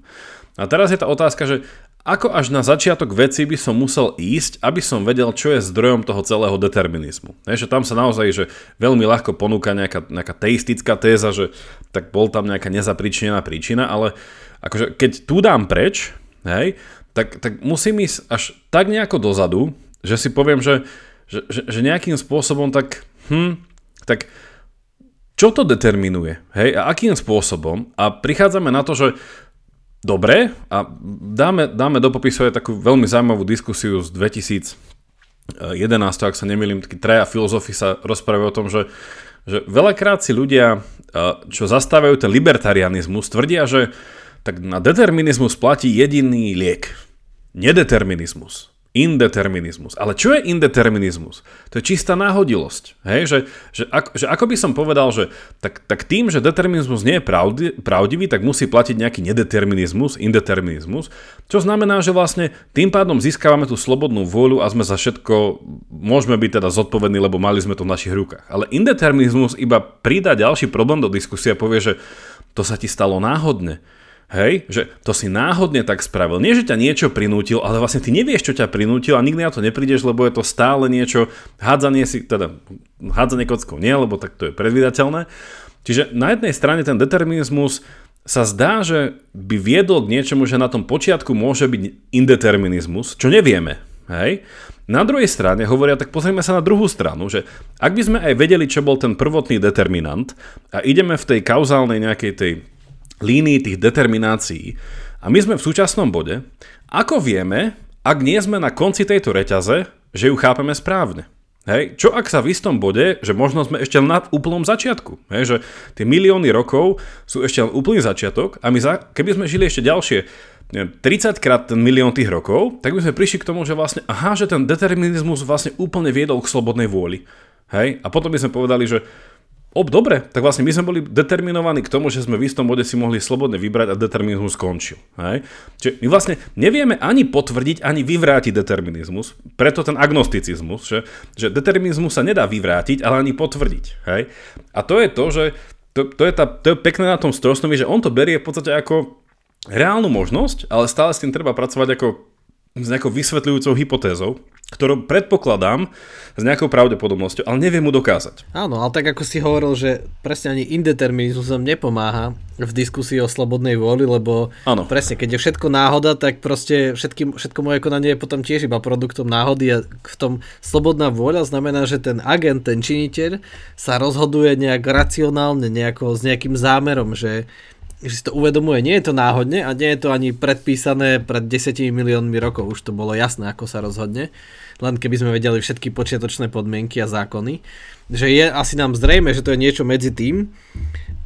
A teraz je tá otázka, že ako až na začiatok veci by som musel ísť, aby som vedel, čo je zdrojom toho celého determinizmu. Je, že tam sa naozaj že veľmi ľahko ponúka nejaká, nejaká teistická téza, že tak bol tam nejaká nezapričinená príčina, ale akože keď tu dám preč, hej, tak, tak musím ísť až tak nejako dozadu, že si poviem, že, že, že, že nejakým spôsobom tak... Hm, tak čo to determinuje? Hej, a akým spôsobom? A prichádzame na to, že dobre, a dáme, dáme do popisu aj takú veľmi zaujímavú diskusiu z dvetisíc jedenásť, ak sa nemýlim, takí traja filozofi sa rozprávajú o tom, že, že veľakrát si ľudia, čo zastávajú ten libertarianizmus, tvrdia, že tak na determinizmus platí jediný liek. Nedeterminizmus. Indeterminizmus. Ale čo je indeterminizmus? To je čistá náhodilosť. Hej? Že, že, ako, že ako by som povedal, že tak, tak tým, že determinizmus nie je pravdi, pravdivý, tak musí platiť nejaký nedeterminizmus, indeterminizmus, čo znamená, že vlastne tým pádom získávame tú slobodnú vôľu a sme za všetko, môžeme byť teda zodpovední, lebo mali sme to v našich rukách. Ale indeterminizmus iba pridá ďalší problém do diskusie a povie, že to sa ti stalo náhodne. Hej, že to si náhodne tak spravil. Nie, že ťa niečo prinútil, ale vlastne ty nevieš, čo ťa prinútil a nikdy na to neprídeš, lebo je to stále niečo, hádzanie si, teda hádzanie kockou nie, lebo tak to je predvídateľné. Čiže na jednej strane ten determinizmus sa zdá, že by viedol k niečomu, že na tom počiatku môže byť indeterminizmus, čo nevieme. Hej. Na druhej strane hovoria, tak pozrieme sa na druhú stranu, že ak by sme aj vedeli, čo bol ten prvotný determinant a ideme v tej kauzálnej nejakej tej línii tých determinácií. A my sme v súčasnom bode. Ako vieme, ak nie sme na konci tejto reťaze, že ju chápeme správne? Hej? Čo ak sa v istom bode, že možno sme ešte na úplnom začiatku? Hej? Že tie milióny rokov sú ešte len úplný začiatok a my za, keby sme žili ešte ďalšie neviem, tridsaťkrát ten milión tých rokov, tak by sme prišli k tomu, že vlastne aha, že ten determinizmus vlastne úplne viedol k slobodnej vôli. Hej? A potom by sme povedali, že Ob, dobre, tak vlastne my sme boli determinovaní k tomu, že sme v istom bode si mohli slobodne vybrať a determinizmus skončil. Hej? Čiže my vlastne nevieme ani potvrdiť, ani vyvrátiť determinizmus, preto ten agnosticizmus, že, že determinizmus sa nedá vyvrátiť, ale ani potvrdiť. Hej? A to je to, že to, to, je tá, to je pekné na tom Strawsonovi, že on to berie v podstate ako reálnu možnosť, ale stále s tým treba pracovať ako s nejakou vysvetľujúcou hypotézou, ktorú predpokladám s nejakou pravdepodobnosťou, ale neviem mu dokázať. Áno, ale tak ako si hovoril, že presne ani indeterminizmus nám nepomáha v diskusii o slobodnej vôli, lebo áno. Presne, keď je všetko náhoda, tak proste všetky, všetko moje konanie je potom tiež iba produktom náhody a v tom slobodná vôľa znamená, že ten agent, ten činiteľ sa rozhoduje nejak racionálne, nejako s nejakým zámerom, že že si to uvedomuje, nie je to náhodne a nie je to ani predpísané pred desať miliónmi rokov, už to bolo jasné, ako sa rozhodne, len keby sme vedeli všetky počiatočné podmienky a zákony, že je asi nám zrejme, že to je niečo medzi tým,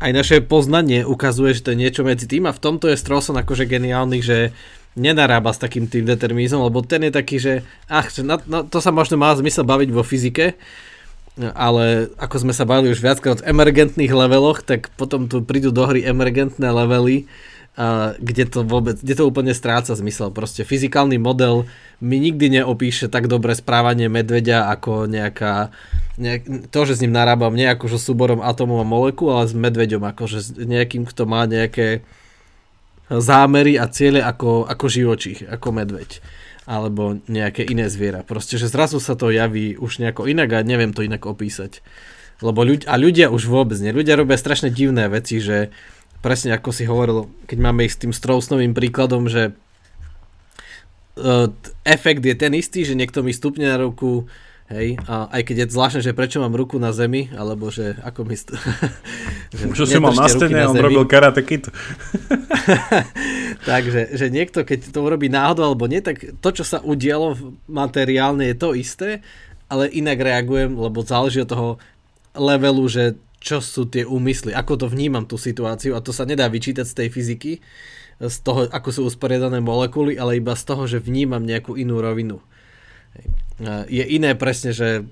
aj naše poznanie ukazuje, že to je niečo medzi tým a v tomto je Strawson akože geniálny, že nenarába s takým tým determinizmom, lebo ten je taký, že ach, že na, na, to sa možno má zmysel baviť vo fyzike, ale ako sme sa bavili už viackrát v emergentných leveloch, tak potom tu prídu do hry emergentné levely, kde to vôbec, kde to úplne stráca zmysel. Proste fyzikálny model mi nikdy neopíše tak dobre správanie medveďa ako nejaká, nejak, to, že s ním narábam nie akože súborom atomov a molekúl, ale s medveďom, akože nejakým, kto má nejaké zámery a ciele ako, ako živočích, ako medveď. Alebo nejaké iné zviera. Proste, že zrazu sa to javí už nejako inak a neviem to inak opísať. Lebo ľudia, a ľudia už vôbec nie. Ľudia robia strašne divné veci, že presne ako si hovoril, keď máme ich s tým Strawsonovým príkladom, že uh, efekt je ten istý, že niekto mi stupne na ruku, hej, a aj keď je zvláštne, že prečo mám ruku na zemi, alebo že ako mi... St- Čo si mal na stene, na on zemi. Robil karate kid. Takže, že niekto, keď to urobí náhodou alebo nie, tak to, čo sa udialo materiálne, je to isté, ale inak reagujem, lebo záleží od toho levelu, že čo sú tie úmysly, ako to vnímam tú situáciu a to sa nedá vyčítať z tej fyziky, z toho, ako sú usporiadané molekuly, ale iba z toho, že vnímam nejakú inú rovinu. Je iné presne, že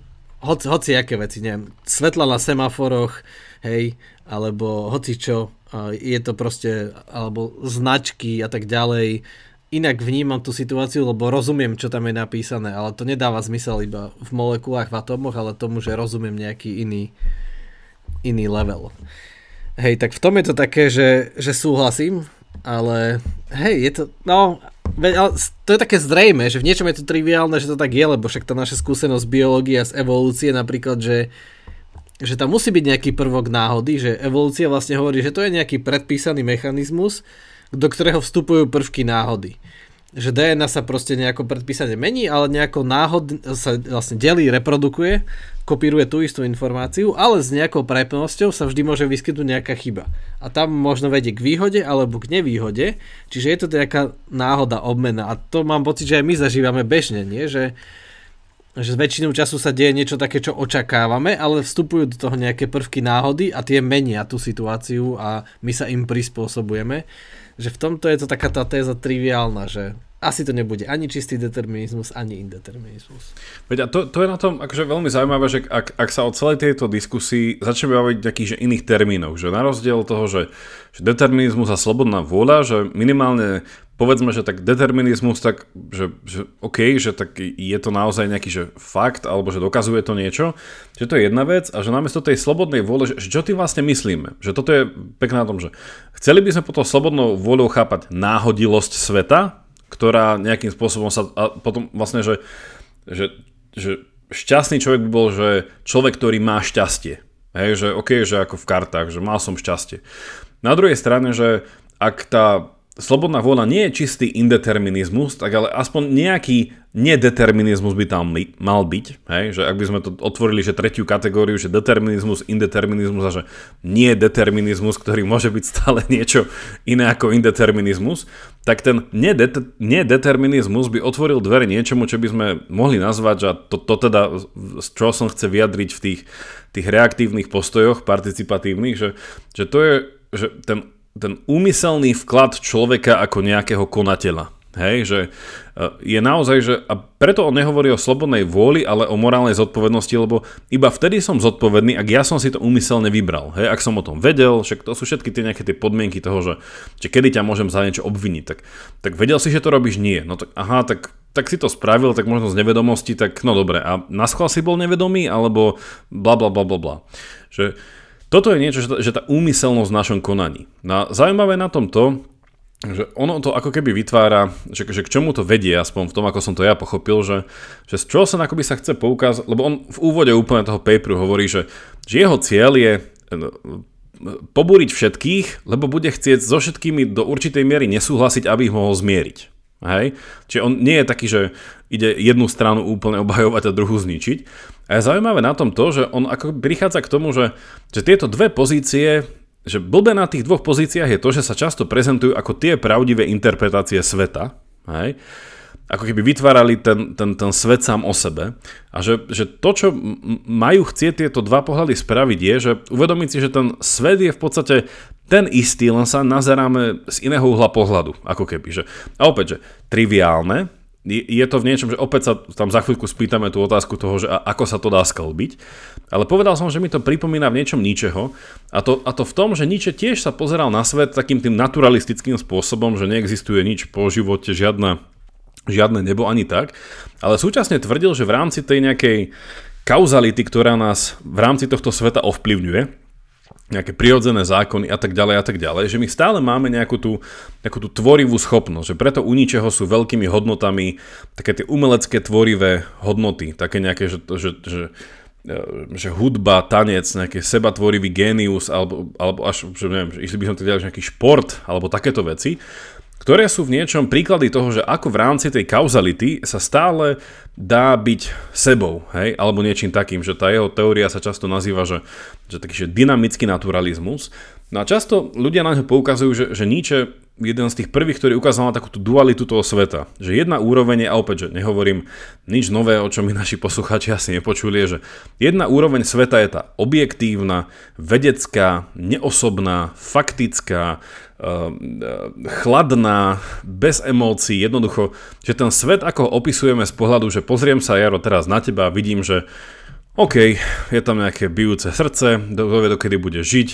hoci, hoci aké veci, neviem, svetla na semaforoch, hej, alebo hoci čo, je to proste, alebo značky a tak ďalej. Inak vnímam tú situáciu, lebo rozumiem, čo tam je napísané, ale to nedáva zmysel iba v molekulách, v atómoch, ale tomu, že rozumiem nejaký iný, iný level. Hej, tak v tom je to také, že, že súhlasím, ale hej, je to, no... To je také zrejmé, že v niečom je to triviálne, že to tak je, lebo však tá naša skúsenosť z biológie a z evolúcie napríklad, že, že tam musí byť nejaký prvok náhody, že evolúcia vlastne hovorí, že to je nejaký predpísaný mechanizmus, do ktorého vstupujú prvky náhody. Že dé en á sa proste nejako predpísane mení, ale nejako náhodne sa vlastne delí, reprodukuje, kopíruje tú istú informáciu, ale s nejakou prepnosťou sa vždy môže vyskytnúť nejaká chyba. A tam možno vedie k výhode alebo k nevýhode, čiže je to nejaká náhoda, obmena. A to mám pocit, že aj my zažívame bežne, nie? Že, že väčšinou času sa deje niečo také, čo očakávame, ale vstupujú do toho nejaké prvky náhody a tie menia tú situáciu a my sa im prispôsobujeme. Že v tomto je to taká tá téza triviálna, že asi to nebude ani čistý determinizmus, ani indeterminizmus. Veď a to, to je na tom akože veľmi zaujímavé, že ak, ak sa o celej tejto diskusii začneme baviť nejakých že iných termínov, že na rozdiel toho, že, že determinizmus a slobodná vôľa, že minimálne povedzme, že tak determinizmus, tak že, že OK, že tak je to naozaj nejaký že fakt, alebo že dokazuje to niečo, že to je jedna vec a že namiesto tej slobodnej vôle, že, čo tým vlastne myslíme, že toto je pekné na tom, že chceli by sme potom slobodnou vôľou chápať náhodilosť sveta, ktorá nejakým spôsobom sa... A potom vlastne, že, že, že šťastný človek by bol, že človek, ktorý má šťastie. Hej, že OK, že ako v kartách, že mal som šťastie. Na druhej strane, že ak tá slobodná vôľa nie je čistý indeterminizmus, tak ale aspoň nejaký nedeterminizmus by tam li, mal byť. Hej, že ak by sme to otvorili, že tretiu kategóriu, že determinizmus, indeterminizmus a že nie determinizmus, ktorý môže byť stále niečo iné ako indeterminizmus, tak ten nedet- nedeterminizmus by otvoril dvere niečomu, čo by sme mohli nazvať, že to, to teda Strawson chce vyjadriť v tých, tých reaktívnych postojoch, participatívnych, že, že to je že ten, ten úmyselný vklad človeka ako nejakého konateľa. Hej, že je naozaj, že a preto on nehovorí o slobodnej vôli, ale o morálnej zodpovednosti, lebo iba vtedy som zodpovedný, ak ja som si to úmyselne vybral. Hej, ak som o tom vedel, však to sú všetky tie nejaké tie podmienky toho, že, že kedy ťa môžem za niečo obviniť, tak, tak vedel si, že to robíš? Nie. No tak aha, tak, tak si to spravil, tak možno z nevedomosti, tak no dobre, a naschvál si bol nevedomý, alebo bla bla bla bla bla. Že toto je niečo, že tá, že tá úmyselnosť v našom konaní. No, zaujímavé na tom to, že ono to ako keby vytvára, že, že k čomu to vedie, aspoň v tom, ako som to ja pochopil, že, že Strawson akoby sa chce poukázať, lebo on v úvode úplne toho paperu hovorí, že, že jeho cieľ je pobúriť všetkých, lebo bude chcieť so všetkými do určitej miery nesúhlasiť, aby ich mohol zmieriť. Hej? Čiže on nie je taký, že ide jednu stranu úplne obhajovať a druhú zničiť. A je zaujímavé na tom to, že on ako prichádza k tomu, že, že tieto dve pozície, že blbé na tých dvoch pozíciách je to, že sa často prezentujú ako tie pravdivé interpretácie sveta. Hej? Ako keby vytvárali ten, ten, ten svet sám o sebe. A že, že to, čo majú chcieť tieto dva pohľady spraviť, je, že uvedomiť si, že ten svet je v podstate ten istý, len sa nazeráme z iného uhla pohľadu. Ako keby. Že. A opäť, že triviálne, je to v niečom, že opäť sa tam za chvíľku spýtame tú otázku toho, že ako sa to dá sklbiť. Ale povedal som, že mi to pripomína v niečom Nietzscheho. A to, a to v tom, že Nietzsche tiež sa pozeral na svet takým tým naturalistickým spôsobom, že neexistuje nič po živote, žiadna, žiadne nebo ani tak. Ale súčasne tvrdil, že v rámci tej nejakej kauzality, ktorá nás v rámci tohto sveta ovplyvňuje, nejaké prirodzené zákony a tak ďalej a tak ďalej, že my stále máme nejakú tú, nejakú tú tvorivú schopnosť, že preto u ničeho sú veľkými hodnotami také tie umelecké tvorivé hodnoty, také nejaké, že, že, že, že hudba, tanec, nejaký sebatvorivý génius, alebo, alebo až, že neviem, išli by som to ďalej, nejaký šport, alebo takéto veci, ktoré sú v niečom príklady toho, že ako v rámci tej kauzality sa stále dá byť sebou, hej? Alebo niečím takým, že tá jeho teória sa často nazýva, že, že taký že dynamický naturalizmus. No a často ľudia na ňo poukazujú, že, že Nietzsche jeden z tých prvých, ktorý ukázal na takúto dualitu toho sveta. Že jedna úroveň je, a opäť, že nehovorím nič nové, o čom my naši poslucháči asi nepočuli, je, že jedna úroveň sveta je tá objektívna, vedecká, neosobná, faktická, chladná, bez emócií, jednoducho, že ten svet, ako ho opisujeme z pohľadu, že pozriem sa, Jaro, teraz na teba a vidím, že OK, je tam nejaké bijúce srdce, dovie, dokedy bude žiť,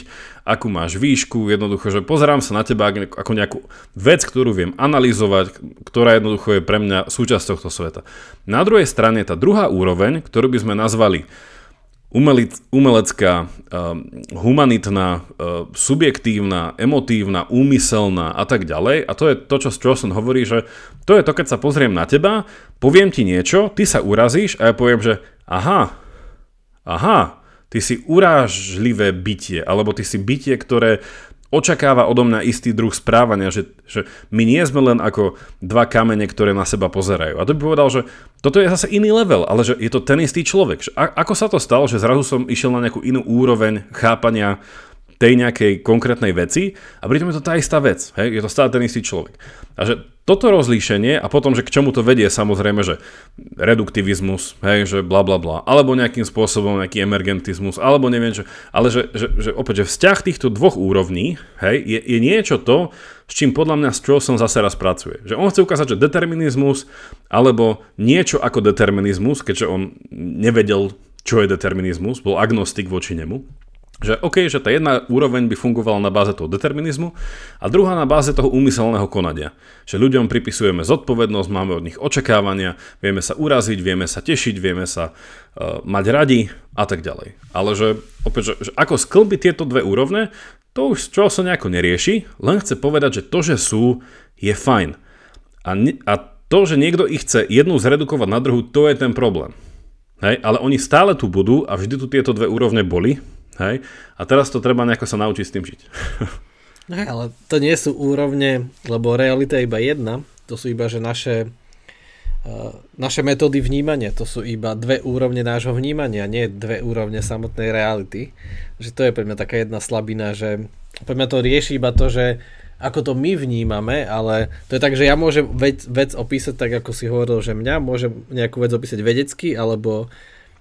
akú máš výšku, jednoducho, že pozerám sa na teba ako nejakú vec, ktorú viem analyzovať, ktorá jednoducho je pre mňa súčasť tohto sveta. Na druhej strane tá druhá úroveň, ktorú by sme nazvali umelecká, humanitná, subjektívna, emotívna, úmyselná a tak ďalej. A to je to, čo Strawson hovorí, že to je to, keď sa pozriem na teba, poviem ti niečo, ty sa urazíš a ja poviem, že aha, aha, ty si urážlivé bytie, alebo ty si bytie, ktoré očakáva odo mňa istý druh správania, že, že my nie sme len ako dva kamene, ktoré na seba pozerajú. A to by povedal, že toto je zase iný level, ale že je to ten istý človek. A, ako sa to stalo, že zrazu som išiel na nejakú inú úroveň chápania tej nejakej konkrétnej veci a pritom je to tá istá vec. Hej? Je to stále ten istý človek. A že toto rozlíšenie a potom, že k čomu to vedie, samozrejme, že reduktivizmus, hej, že bla bla bla, alebo nejakým spôsobom nejaký emergentizmus, alebo neviem čo, ale že, že, že opäť, že vzťah týchto dvoch úrovní, hej, je, je niečo to, s čím podľa mňa Strawson zase raz pracuje. Že on chce ukázať, že determinizmus, alebo niečo ako determinizmus, keďže on nevedel, čo je determinizmus, bol agnostik voči nemu, že OK, že tá jedna úroveň by fungovala na báze toho determinizmu a druhá na báze toho úmyselného konania. Že ľuďom pripisujeme zodpovednosť, máme od nich očakávania, vieme sa uraziť, vieme sa tešiť, vieme sa uh, mať radi a tak ďalej. Ale že, opäť, že, že ako sklbiť tieto dve úrovne, to už čo sa nejako nerieši, len chce povedať, že to, že sú, je fajn. A, ne, a to, že niekto ich chce jednu zredukovať na druhú, to je ten problém. Hej? Ale oni stále tu budú a vždy tu tieto dve úrovne boli. Hej? A teraz to treba nejako sa naučiť s tým žiť. Hej, ale to nie sú úrovne, lebo realita je iba jedna. To sú iba, že naše, naše metódy vnímania. To sú iba dve úrovne nášho vnímania, nie dve úrovne samotnej reality. Že to je pre mňa taká jedna slabina, že pre mňa to rieši iba to, že ako to my vnímame, ale to je tak, že ja môžem vec, vec opísať tak, ako si hovoril, že mňa môžem nejakú vec opísať vedecky, alebo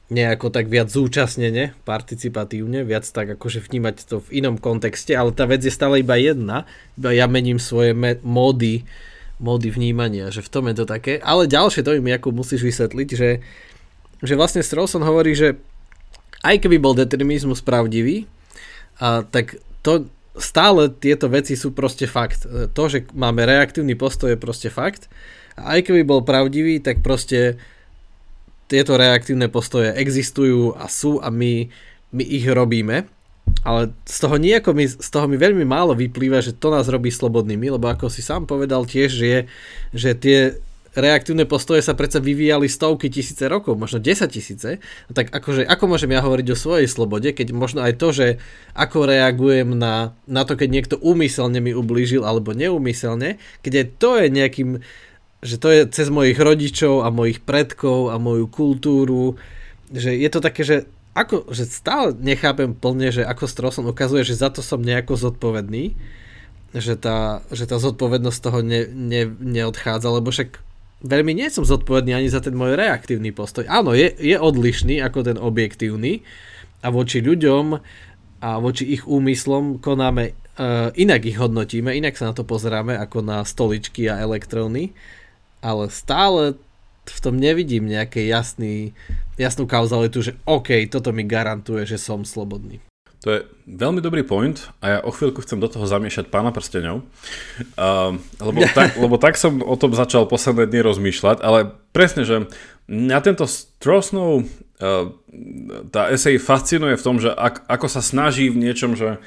nejako tak viac zúčastnene, participatívne, viac tak akože vnímať to v inom kontexte, ale tá vec je stále iba jedna, iba ja mením svoje me- módy módy vnímania, že v tom je to také. Ale ďalšie to im ako musíš vysvetliť, že, že vlastne Strawson hovorí, že aj keby bol determinizmus pravdivý, a, tak to stále tieto veci sú proste fakt. To, že máme reaktívny postoj, je proste fakt. A aj keby bol pravdivý, tak proste tieto reaktívne postoje existujú a sú a my, my ich robíme. Ale z toho, nejako mi, z toho mi veľmi málo vyplýva, že to nás robí slobodnými, lebo ako si sám povedal tiež, že, že tie reaktívne postoje sa predsa vyvíjali stovky tisíce rokov, možno desať tisíce. Tak akože, ako môžem ja hovoriť o svojej slobode, keď možno aj to, že ako reagujem na, na to, keď niekto úmyselne mi ublížil alebo neúmyselne, keď aj to je nejakým, že to je cez mojich rodičov a mojich predkov a moju kultúru, že je to také, že, ako, že stále nechápem plne, že ako Strawson ukazuje, že za to som nejako zodpovedný, že tá, že tá zodpovednosť toho ne, ne, neodchádza, lebo však veľmi nie som zodpovedný ani za ten môj reaktívny postoj. Áno, je, je odlišný ako ten objektívny a voči ľuďom a voči ich úmyslom konáme, uh, inak ich hodnotíme, inak sa na to pozeráme ako na stoličky a elektróny. Ale stále v tom nevidím nejaké jasný, jasnú kauzalitu, že OK, toto mi garantuje, že som slobodný. To je veľmi dobrý point a ja o chvíľku chcem do toho zamiešať Pána prsteňov, uh, lebo, tak, lebo tak som o tom začal posledné dny rozmýšľať, ale presne, že na tento Strawsonov uh, tá esej fascinuje v tom, že ak, ako sa snaží v niečom, že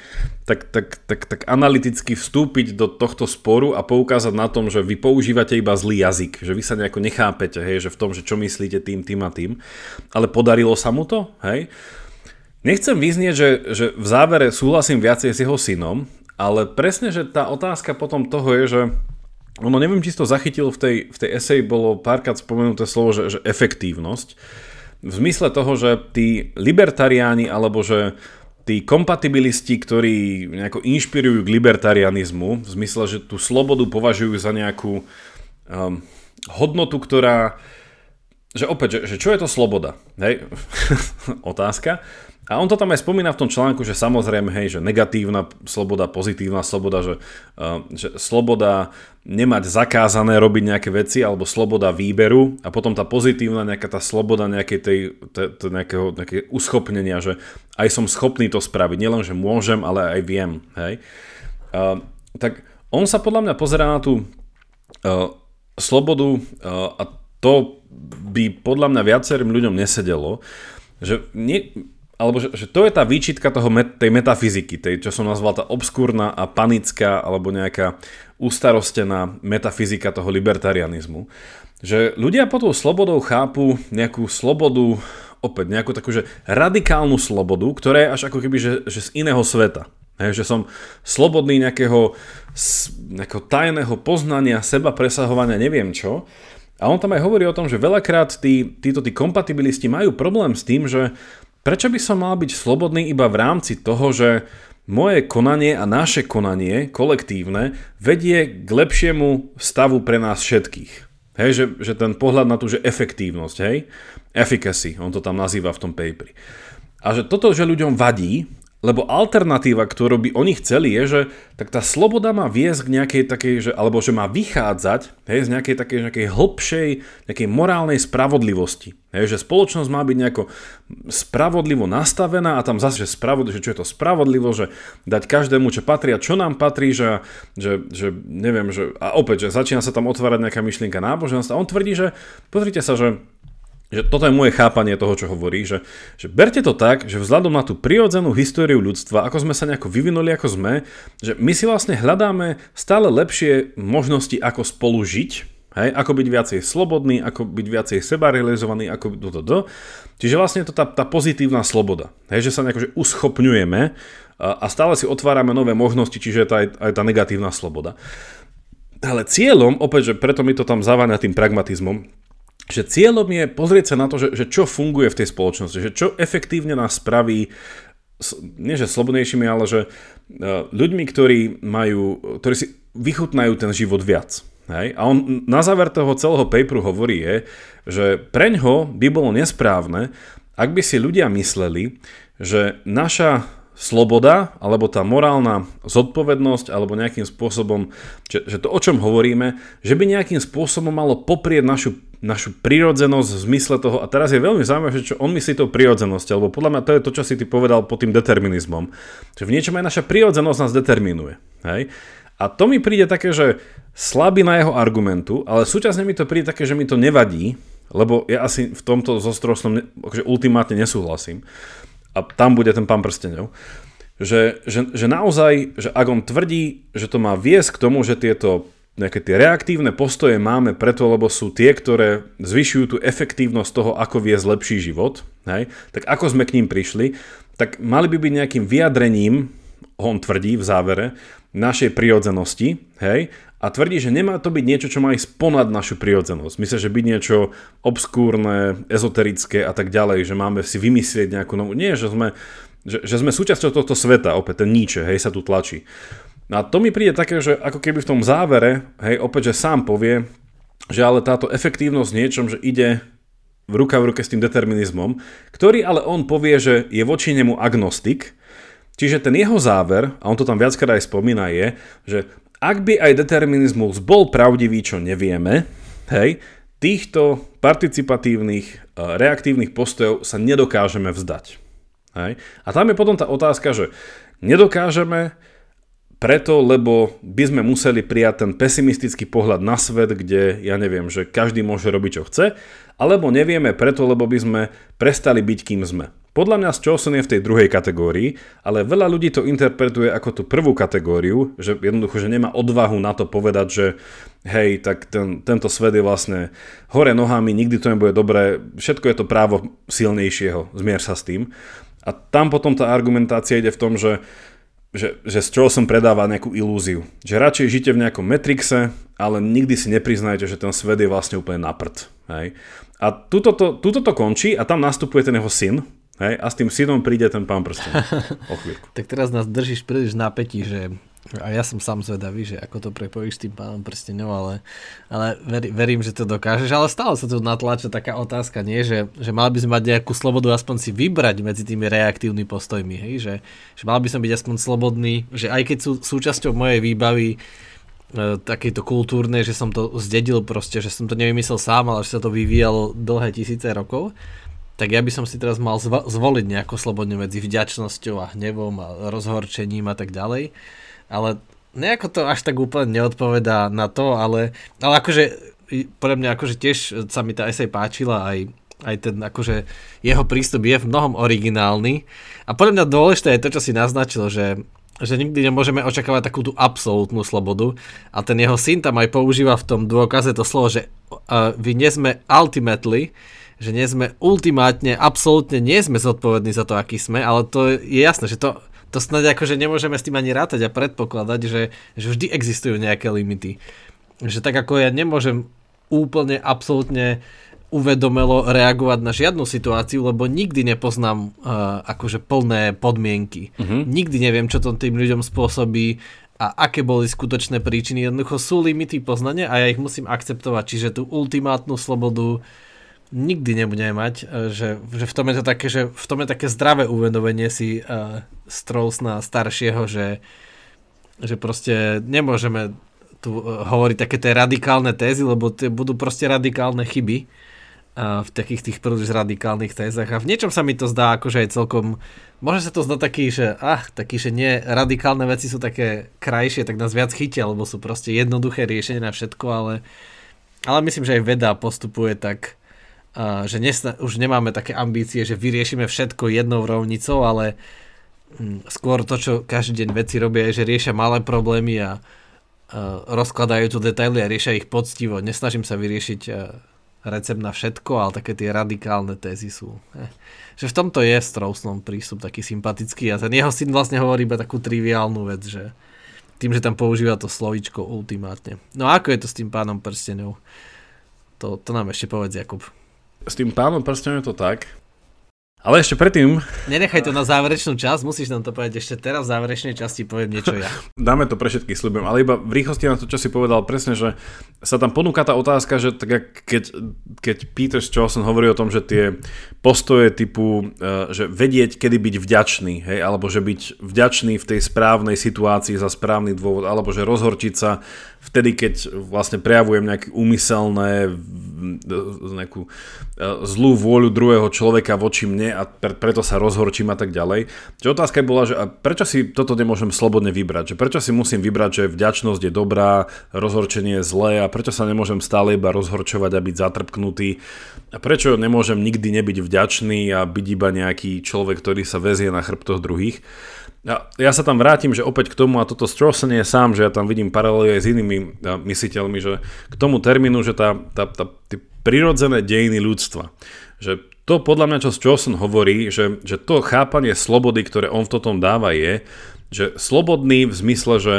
tak, tak, tak, tak analyticky vstúpiť do tohto sporu a poukázať na tom, že vy používate iba zlý jazyk, že vy sa nejako nechápete, hej, že v tom, že čo myslíte tým, tým a tým, ale podarilo sa mu to, hej? Nechcem vyznieť, že, že v závere súhlasím viacej s jeho synom, ale presne, že tá otázka potom toho je, že ono neviem, či to zachytil v tej, v tej eseji, bolo párkrát spomenuté slovo, že, že efektívnosť. V zmysle toho, že tí libertariáni, alebo že tí kompatibilisti, ktorí nejako inšpirujú k libertarianizmu, v zmysle, že tú slobodu považujú za nejakú um, hodnotu, ktorá... Že opäť, že, že čo je to sloboda? Hej, otázka. A on to tam aj spomína v tom článku, že samozrejme, hej, že negatívna sloboda, pozitívna sloboda, že, uh, že sloboda nemať zakázané robiť nejaké veci, alebo sloboda výberu a potom tá pozitívna nejaká tá sloboda nejakej tej, te, te, nejakého, nejakého uschopnenia, že aj som schopný to spraviť, nielen, že môžem, ale aj viem. Hej. Uh, tak on sa podľa mňa pozerá na tú uh, slobodu uh, a to by podľa mňa viacerým ľuďom nesedelo, že nie... Alebo že, že to je tá výčitka toho met, tej metafyziky, tej, čo som nazval tá obskúrna a panická alebo nejaká ustarostená metafyzika toho libertarianizmu. Že ľudia pod tou slobodou chápu nejakú slobodu, opäť nejakú takú, že radikálnu slobodu, ktorá je až ako keby že, že z iného sveta. Hej, že som slobodný nejakého, nejakého tajného poznania, seba presahovania, neviem čo. A on tam aj hovorí o tom, že veľakrát tí, títo tí kompatibilisti majú problém s tým, že prečo by som mal byť slobodný iba v rámci toho, že moje konanie a naše konanie kolektívne vedie k lepšiemu stavu pre nás všetkých. Hej, že, že ten pohľad na tú, že efektívnosť, hej, efficacy, on to tam nazýva v tom paperi. A že toto, že ľuďom vadí, lebo alternatíva, ktorú by oni chceli, je, že tak tá sloboda má viesť k nejakej takej, že, alebo že má vychádzať, hej, z nejakej takej nejakej hlbšej, nejakej morálnej spravodlivosti. Hej, že spoločnosť má byť nejako spravodlivo nastavená a tam zase, že, spravod, že čo je to spravodlivo, že dať každému, čo patrí a čo nám patrí, že, že, že neviem, že, a opäť, že začína sa tam otvárať nejaká myšlienka náboženstva. A on tvrdí, že pozrite sa, že že toto je moje chápanie toho, čo hovorí, že, že berte to tak, že vzhľadom na tú prirodzenú históriu ľudstva, ako sme sa nejako vyvinuli, ako sme, že my si vlastne hľadáme stále lepšie možnosti, ako spolu žiť, hej? Ako byť viacej slobodný, ako byť viacej sebarealizovaný, ako do, do, do. Čiže vlastne je to tá, tá pozitívna sloboda, hej? Že sa nejako, že uschopňujeme a stále si otvárame nové možnosti, čiže je to aj, aj tá negatívna sloboda. Ale cieľom, opäť, že preto mi to tam zaváňa tým pragmatizmom, že cieľom je pozrieť sa na to, že, že čo funguje v tej spoločnosti, že čo efektívne nás spraví, nie že slobodnejšími, ale že ľuďmi, ktorí majú, ktorí si vychutnajú ten život viac. Hej? A on na záver toho celého paperu hovorí je, že preňho by bolo nesprávne, ak by si ľudia mysleli, že naša sloboda, alebo tá morálna zodpovednosť, alebo nejakým spôsobom, že, že to, o čom hovoríme, že by nejakým spôsobom malo poprieť našu, našu prirodzenosť v zmysle toho, a teraz je veľmi zaujímavé, čo on myslí tou prirodzenosťou, lebo podľa mňa to je to, čo si ty povedal pod tým determinizmom, že v niečom aj naša prirodzenosť nás determinuje. Hej? A to mi príde také, že slabina jeho argumentu, ale súčasne mi to príde také, že mi to nevadí, lebo ja asi v tomto so Strawsonom akože ultimátne nesúhlasím. A tam bude ten Pán prsteňov, že, že, že naozaj, že ak on tvrdí, že to má viesť k tomu, že tieto nejaké tie reaktívne postoje máme preto, lebo sú tie, ktoré zvyšujú tú efektívnosť toho, ako viesť lepší život, hej? Tak ako sme k ním prišli, tak mali by byť nejakým vyjadrením, on tvrdí v závere, našej prirodzenosti, hej? A tvrdí, že nemá to byť niečo, čo má ísť ponad našu prirodzenosť. Myslíš, že byť niečo obskúrne, ezoterické a tak ďalej, že máme si vymyslieť nejakú novú... Nie, že sme, že, že sme súčasťou tohto sveta, opäť ten Nietzsche, hej, sa tu tlačí. No a to mi príde také, že ako keby v tom závere, hej, opäť, že sám povie, že ale táto efektívnosť v niečom, že ide v ruka v ruke s tým determinizmom, ktorý ale on povie, že je voči nemu agnostik. Čiže ten jeho záver, a on to tam viackrát aj spomína, je, že ak by aj determinizmus bol pravdivý, čo nevieme, hej, týchto participatívnych, reaktívnych postojov sa nedokážeme vzdať. Hej. A tam je potom tá otázka, že nedokážeme preto, lebo by sme museli prijať ten pesimistický pohľad na svet, kde, ja neviem, že každý môže robiť, čo chce, alebo nevieme preto, lebo by sme prestali byť, kým sme. Podľa mňa Strawson je v tej druhej kategórii, ale veľa ľudí to interpretuje ako tú prvú kategóriu, že jednoducho, že nemá odvahu na to povedať, že hej, tak ten, tento svet je vlastne hore nohami, nikdy to nebude dobré, všetko je to právo silnejšieho, zmier sa s tým. A tam potom tá argumentácia ide v tom, že, že, že Strawson predáva nejakú ilúziu, že radšej žite v nejakom Matrixe, ale nikdy si nepriznajte, že ten svet je vlastne úplne na prd. Hej. A tuto to, tuto to končí a tam nastupuje ten jeho syn. Hej, a s tým synom príde ten Pán prsteňov. Tak teraz nás držíš príliš v napätí, že a ja som sám zvedavý, že ako to prepojíš s tým Pánom prsteňov, ale, ale verím, verím, že to dokážeš. Ale stále sa tu natláča taká otázka, nie? Že, že mal by som mať nejakú slobodu aspoň si vybrať medzi tými reaktívnymi postojmi. Hej? Že, že mal by som byť aspoň slobodný, že aj keď sú súčasťou mojej výbavy takéto kultúrnej, že som to zdedil proste, že som to nevymyslel sám, ale že sa to vyvíjalo dlhé tisíce rokov, tak ja by som si teraz mal zvoliť nejako slobodne medzi vďačnosťou a hnevom a rozhorčením a tak ďalej. Ale nejako to až tak úplne neodpovedá na to, ale, ale akože podľa mňa akože tiež sa mi tá esej páčila, aj, aj ten akože jeho prístup je v mnohom originálny. A podľa mňa dôležité je to, čo si naznačil, že, že nikdy nemôžeme očakávať takú tú absolútnu slobodu. A ten jeho syn tam aj používa v tom dôkaze to slovo, že uh, vy nie sme ultimately, že nie sme ultimátne, absolútne nie sme zodpovední za to, aký sme, ale to je jasné, že to, to snáď akože nemôžeme s tým ani rátať a predpokladať, že, že vždy existujú nejaké limity. Že tak ako ja nemôžem úplne, absolútne uvedomelo reagovať na žiadnu situáciu, lebo nikdy nepoznám uh, akože plné podmienky. Mm-hmm. Nikdy neviem, čo to tým ľuďom spôsobí a aké boli skutočné príčiny. Jednoducho sú limity poznania a ja ich musím akceptovať. Čiže tú ultimátnu slobodu nikdy nebudeme mať, že, že v tom je to také, že v tom je také zdravé uvedomenie si uh, Strawsona staršieho, že, že proste nemôžeme tu uh, hovoriť také tie radikálne tézy, lebo tie budú proste radikálne chyby uh, v takých tých príliš radikálnych tézach. A v niečom sa mi to zdá akože aj celkom, môže sa to zdať taký, že ach, taký, že nie, radikálne veci sú také krajšie, tak nás viac chytia, lebo sú proste jednoduché riešenie na všetko, ale, ale myslím, že aj veda postupuje tak, Uh, že nesna- už nemáme také ambície, že vyriešime všetko jednou rovnicou, ale um, skôr to, čo každý deň veci robia, je, že riešia malé problémy a uh, rozkladajú tu detaily a riešia ich poctivo. Nesnažím sa vyriešiť uh, recept na všetko, ale také tie radikálne tézy sú. Eh. Že v tomto je Strawsonom prístup taký sympatický a ten jeho syn vlastne hovorí iba takú triviálnu vec, že tým, že tam používa to slovíčko ultimátne. No a ako je to s tým Pánom prsteňov? To, to nám ešte povedz, Jakub. S tým Pánom prsteňom je to tak, Ale ešte predtým... Nenechaj to na záverečnú časť, musíš nám to povedať ešte teraz, v záverečnej časti poviem niečo ja. Dáme to pre všetkých, sľubujem, ale iba v rýchlosti na to, čo si povedal presne, že sa tam ponúka tá otázka, že tak keď, keď Peter Strawson hovorí o tom, že tie postoje typu, že vedieť, kedy byť vďačný, hej, alebo že byť vďačný v tej správnej situácii za správny dôvod, alebo že rozhorčiť sa vtedy, keď vlastne prejavujem nejaké úmyselné, nejakú zlú vôľu druhého človeka voči mne, a pre, preto sa rozhorčím a tak ďalej. Čiže otázka bola, že prečo si toto nemôžem slobodne vybrať? Že prečo si musím vybrať, že vďačnosť je dobrá, rozhorčenie je zlé a prečo sa nemôžem stále iba rozhorčovať a byť zatrpknutý? A prečo nemôžem nikdy nebyť vďačný a byť iba nejaký človek, ktorý sa väzie na chrbtoch druhých? A ja sa tam vrátim, že opäť k tomu, a toto Strawson je sám, že ja tam vidím paralely aj s inými mysliteľmi, že k tomu termínu, že tá, tá, tá, tá prirodzené dejiny ľudstva, že to podľa mňa, čo Strawson hovorí, že, že to chápanie slobody, ktoré on v tom dáva, je, že slobodný v zmysle, že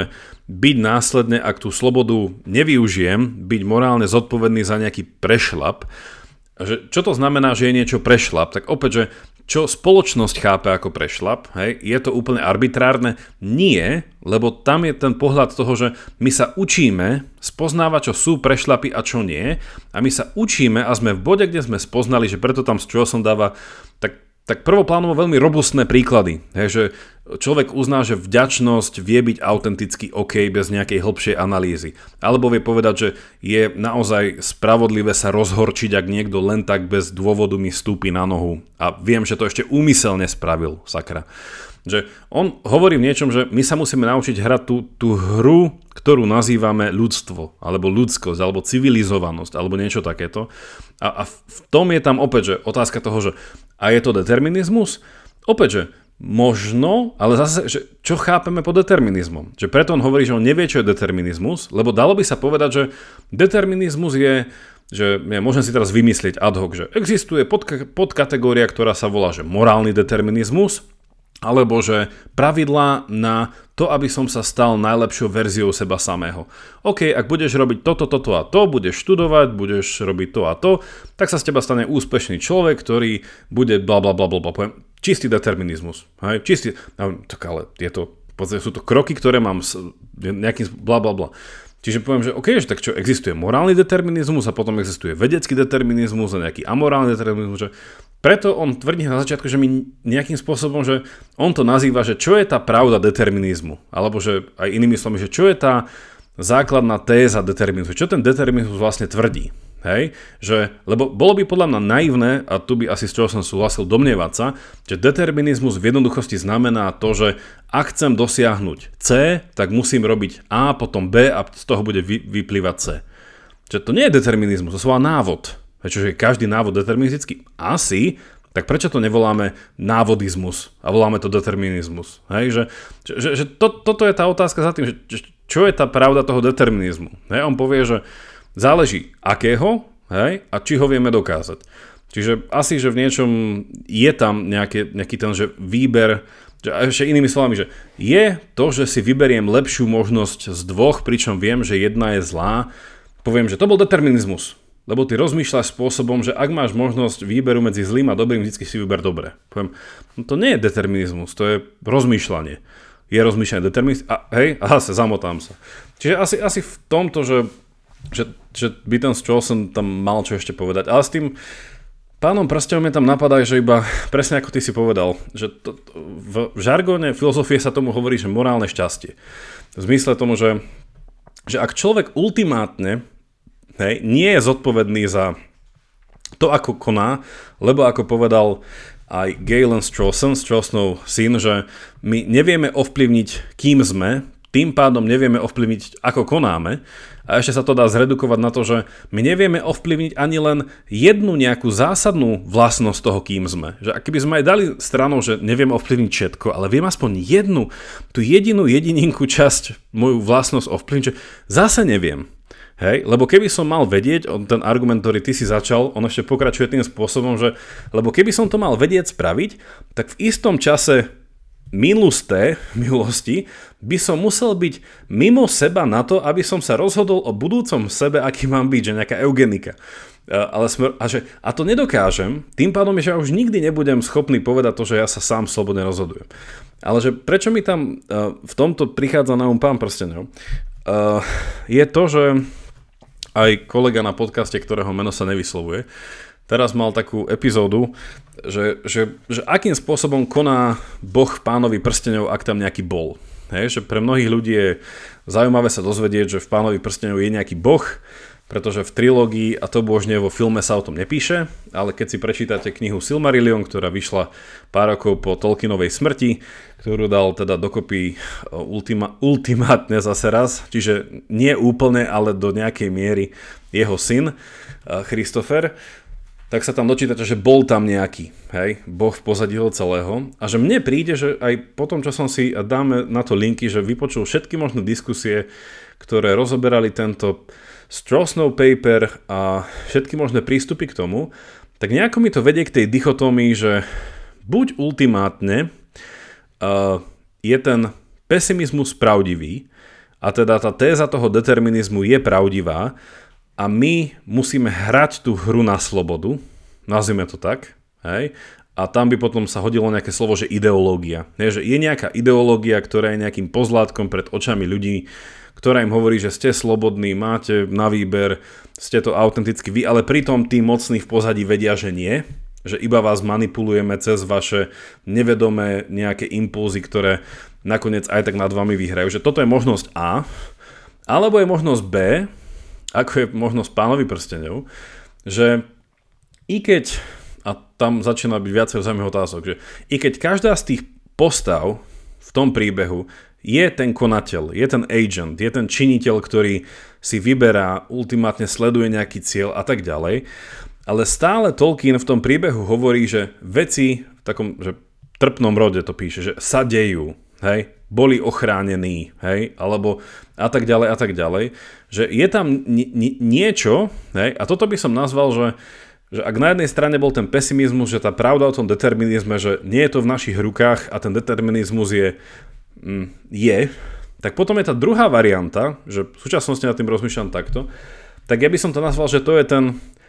byť následne, ak tú slobodu nevyužijem, byť morálne zodpovedný za nejaký prešlap. Že, čo to znamená, že je niečo prešlap? Tak opäť, že čo spoločnosť chápe ako prešlap, hej, je to úplne arbitrárne? Nie, lebo tam je ten pohľad toho, že my sa učíme spoznávať, čo sú prešlapy a čo nie, a my sa učíme a sme v bode, kde sme spoznali, že preto tam Strawson dáva tak, tak prvoplánovo veľmi robustné príklady, hej, že človek uzná, že vďačnosť vie byť autenticky OK bez nejakej hlbšej analýzy, alebo vie povedať, že je naozaj spravodlivé sa rozhorčiť, ak niekto len tak bez dôvodu mi stúpi na nohu a viem, že to ešte úmyselne spravil, sakra. Že on hovorí v niečom, že my sa musíme naučiť hrať tú, tú hru, ktorú nazývame ľudstvo, alebo ľudskosť, alebo civilizovanosť, alebo niečo takéto. A, a v tom je tam opäť, že otázka toho, že a je to determinizmus? Opäť, že možno, ale zase, že čo chápeme pod determinizmom? Že preto on hovorí, že on nevie, čo je determinizmus, lebo dalo by sa povedať, že determinizmus je... že ja môžem si teraz vymyslieť ad hoc, že existuje podka- podkategória, ktorá sa volá, že morálny determinizmus, alebo že pravidlá na to, aby som sa stal najlepšou verziou seba samého. OK, ak budeš robiť toto, toto a to, budeš študovať, budeš robiť to a to, tak sa z teba stane úspešný človek, ktorý bude bla bla bla bla, poviem, čistý determinizmus. Hej, čistý, tak ale tieto, v podstate sú to kroky, ktoré mám s nejakým bla bla bla. Čiže poviem, že OK, že tak čo, existuje morálny determinizmus a potom existuje vedecký determinizmus a nejaký amorálny determinizmus. Že preto on tvrdí na začiatku, že mi nejakým spôsobom, že on to nazýva, že čo je tá pravda determinizmu. Alebo že aj inými slovami, že čo je tá základná téza determinizmu. Čo ten determinizmus vlastne tvrdí. Hej? Že, lebo bolo by podľa mňa naivné, a tu by asi z čoho som súhlasil, domnievať sa, že determinizmus v jednoduchosti znamená to, že ak chcem dosiahnuť C, tak musím robiť A, potom B a z toho bude vyplývať C. Čiže to nie je determinizmus, to sú návod. Čiže každý návod deterministický asi, tak prečo to nevoláme návodizmus a voláme to determinizmus? Hej? Že, že, že to, toto je tá otázka za tým, že, čo je tá pravda toho determinizmu. Hej? On povie, že záleží akého, hej, a či ho vieme dokázať. Čiže asi, že v niečom je tam nejaké, nejaký ten, že výber, že ešte inými slovami, že je to, že si vyberiem lepšiu možnosť z dvoch, pričom viem, že jedna je zlá, poviem, že to bol determinizmus. Lebo ty rozmýšľaš spôsobom, že ak máš možnosť výberu medzi zlým a dobrým, vždy si vyber dobre. Poviem, no to nie je determinizmus, to je rozmýšľanie. Je rozmýšľanie determinizmus a hej, aha, sa zamotám sa. Čiže asi, asi v tomto, že Že, že by ten Strawson tam mal čo ešte povedať. Ale s tým Pánom prsteňom tam napadá, že iba presne ako ty si povedal, že to, to, v žargóne filozofie sa tomu hovorí, že morálne šťastie. V zmysle tomu, že, že ak človek ultimátne, hej, nie je zodpovedný za to, ako koná, lebo ako povedal aj Galen Strawson, Strawsonov syn, že my nevieme ovplyvniť, kým sme, tým pádom nevieme ovplyvniť, ako konáme. A ešte sa to dá zredukovať na to, že my nevieme ovplyvniť ani len jednu nejakú zásadnú vlastnosť toho, kým sme. Že ak by sme aj dali stranou, že nevieme ovplyvniť všetko, ale viem aspoň jednu, tú jedinú jedininku časť, moju vlastnosť ovplyvniť, že zase neviem. Hej, lebo keby som mal vedieť, on ten argument, ktorý ty si začal, on ešte pokračuje tým spôsobom, že lebo keby som to mal vedieť spraviť, tak v istom čase minusté milosti, by som musel byť mimo seba na to, aby som sa rozhodol o budúcom sebe, aký mám byť, že nejaká eugenika. Ale smer, a, že, a to nedokážem, tým pádom je, že ja už nikdy nebudem schopný povedať to, že ja sa sám slobodne rozhodujem. Ale že prečo mi tam uh, v tomto prichádza na um Pán prsteňov, uh, je to, že aj kolega na podcaste, ktorého meno sa nevyslovuje, teraz mal takú epizódu, že, že, že akým spôsobom koná Boh Pánovi prsteňov, ak tam nejaký bol. Hej? Že pre mnohých ľudí je zaujímavé sa dozvedieť, že v Pánovi prsteňov je nejaký Boh, pretože v trilógii a to božne vo filme sa o tom nepíše, ale keď si prečítate knihu Silmarillion, ktorá vyšla pár rokov po Tolkienovej smrti, ktorú dal teda dokopy ultima, ultimátne zase raz, čiže nie úplne, ale do nejakej miery jeho syn Christopher, tak sa tam dočítate, že bol tam nejaký, hej, Boh v pozadí celého. A že mne príde, že aj po tom, čo som si, a dáme na to linky, že vypočul všetky možné diskusie, ktoré rozoberali tento Strawsonov paper a všetky možné prístupy k tomu, tak nejako mi to vedie k tej dichotómii, že buď ultimátne uh, je ten pesimizmus pravdivý a teda tá téza toho determinizmu je pravdivá a my musíme hrať tú hru na slobodu, nazvime to tak, hej? A tam by potom sa hodilo nejaké slovo, že ideológia. Je, že je nejaká ideológia, ktorá je nejakým pozlátkom pred očami ľudí, ktorá im hovorí, že ste slobodní, máte na výber, ste to autenticky vy, ale pritom tí mocní v pozadí vedia, že nie, že iba vás manipulujeme cez vaše nevedomé nejaké impulzy, ktoré nakoniec aj tak nad vami vyhrajú. Že toto je možnosť A, alebo je možnosť B, ako je možnosť Pánovi prsteňov, že i keď, a tam začína byť viacero zaujímavých otázok, že i keď každá z tých postav v tom príbehu je ten konateľ, je ten agent, je ten činiteľ, ktorý si vyberá, ultimátne sleduje nejaký cieľ a tak ďalej. Ale stále Tolkien v tom príbehu hovorí, že veci v takom, že trpnom rode to píše, že sa dejú, hej, boli ochránení, hej, alebo a tak ďalej a tak ďalej. Že je tam ni- ni- niečo, hej, a toto by som nazval, že že ak na jednej strane bol ten pesimizmus, že tá pravda o tom determinizme, že nie je to v našich rukách a ten determinizmus je je, tak potom je tá druhá varianta, že v súčasnosti nad tým rozmýšľam takto, tak ja by som to nazval, že to je ten,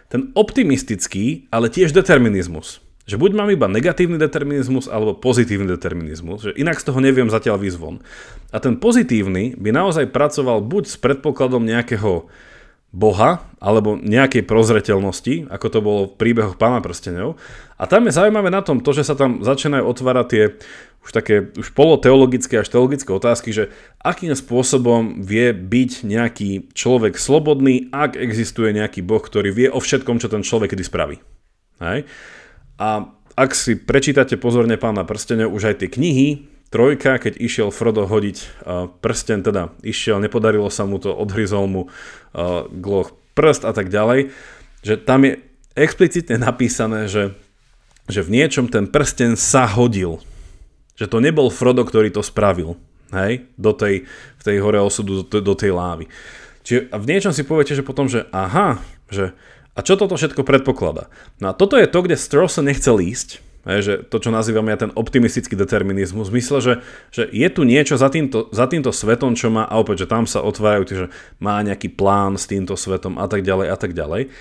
ten optimistický, ale tiež determinizmus. Že buď mám iba negatívny determinizmus, alebo pozitívny determinizmus, že inak z toho neviem zatiaľ výjsť von. A ten pozitívny by naozaj pracoval buď s predpokladom nejakého Boha, alebo nejakej prozreteľnosti, ako to bolo v príbehoch Pána prsteňov. A tam je zaujímavé na tom to, že sa tam začínajú otvárať tie už také už poloteologické až teologické otázky, že akým spôsobom vie byť nejaký človek slobodný, ak existuje nejaký Boh, ktorý vie o všetkom, čo ten človek kedy spraví. Hej? A ak si prečítate pozorne Pána prsteňov, už aj tie knihy, Trojka, keď išiel Frodo hodiť prsten, teda išiel, nepodarilo sa mu to, odhryzol mu Gloch prst a tak ďalej, že tam je explicitne napísané, že, že v niečom ten prsten sa hodil. Že to nebol Frodo, ktorý to spravil, hej, do tej, v tej hore osudu, do, do tej lávy. Čiže v niečom si poviete, že potom, že aha, že a čo toto všetko predpokladá? No a toto je to, kde Strawson nechcel ísť, že to, čo nazývam ja ten optimistický determinizmus, mysle, že, že je tu niečo za týmto, za týmto svetom, čo má, a opäť, že tam sa otvárajú, že má nejaký plán s týmto svetom a tak ďalej a tak ďalej.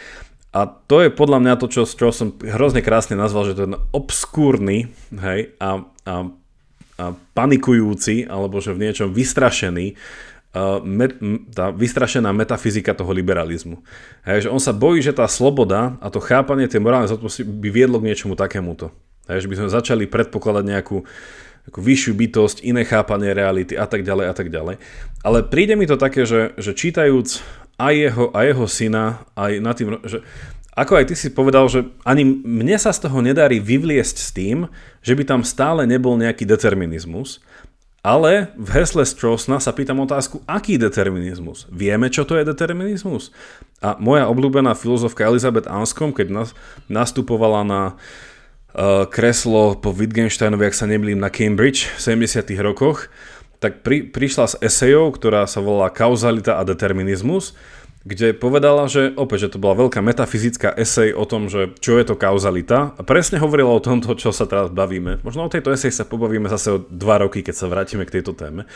A to je podľa mňa to, čo, čo som hrozne krásne nazval, že to je obskúrny, hej, a, a, a panikujúci, alebo že v niečom vystrašený, uh, met, tá vystrašená metafyzika toho liberalizmu. Hej, že on sa bojí, že tá sloboda a to chápanie tej morálnej zodpovednosti by viedlo k niečomu takémuto. Takže by sme začali predpokladať nejakú, nejakú vyššiu bytosť, iné chápanie reality a tak ďalej a tak ďalej. Ale príde mi to také, že, že čítajúc aj jeho, aj jeho syna, aj na tým, že, ako aj ty si povedal, že ani mne sa z toho nedarí vyvliesť s tým, že by tam stále nebol nejaký determinizmus, ale v hesle Strawsona sa pýtam otázku, aký determinizmus? Vieme, čo to je determinizmus? A moja obľúbená filozofka Elizabeth Anscombe, keď nas, nastupovala na kreslo po Wittgensteinovi, ak sa nemýlim, na Cambridge v sedemdesiatych rokoch, tak pri, prišla s esejou, ktorá sa volá Kauzalita a determinizmus, kde povedala, že opäť, že to bola veľká metafyzická esej o tom, že čo je to kauzalita. A presne hovorila o tomto, čo sa teraz bavíme. Možno o tejto esej sa pobavíme zase o dva roky, keď sa vrátime k tejto téme.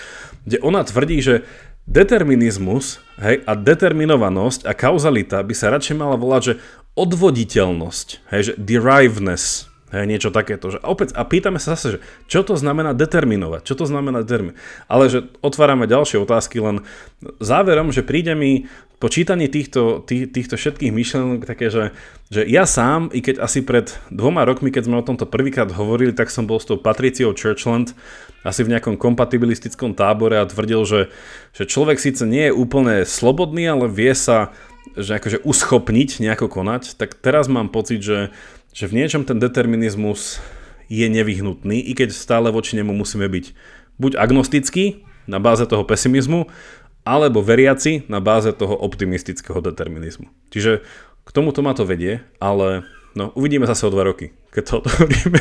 Kde ona tvrdí, že determinizmus, hej, a determinovanosť a kauzalita by sa radšej mala volať, že odvoditeľnosť, hej, že derivedness, hej, niečo takéto. Že opäť, a pýtame sa zase, že čo to znamená determinovať, čo to znamená determin. Ale že otvárame ďalšie otázky, len záverom, že príde mi po čítaní týchto, tých, týchto všetkých myšlienok také, že, že ja sám, i keď asi pred dvoma rokmi, keď sme o tomto prvýkrát hovorili, tak som bol s tou Patriciou Churchland asi v nejakom kompatibilistickom tábore a tvrdil, že, že človek síce nie je úplne slobodný, ale vie sa, že akože uschopniť nejako konať. Tak teraz mám pocit, že že v niečom ten determinizmus je nevyhnutný, i keď stále voči nemu musíme byť buď agnostickí na báze toho pesimizmu, alebo veriaci na báze toho optimistického determinizmu. Čiže k tomuto ma to vedie, ale no, uvidíme zase o dva roky, keď to odhovoríme.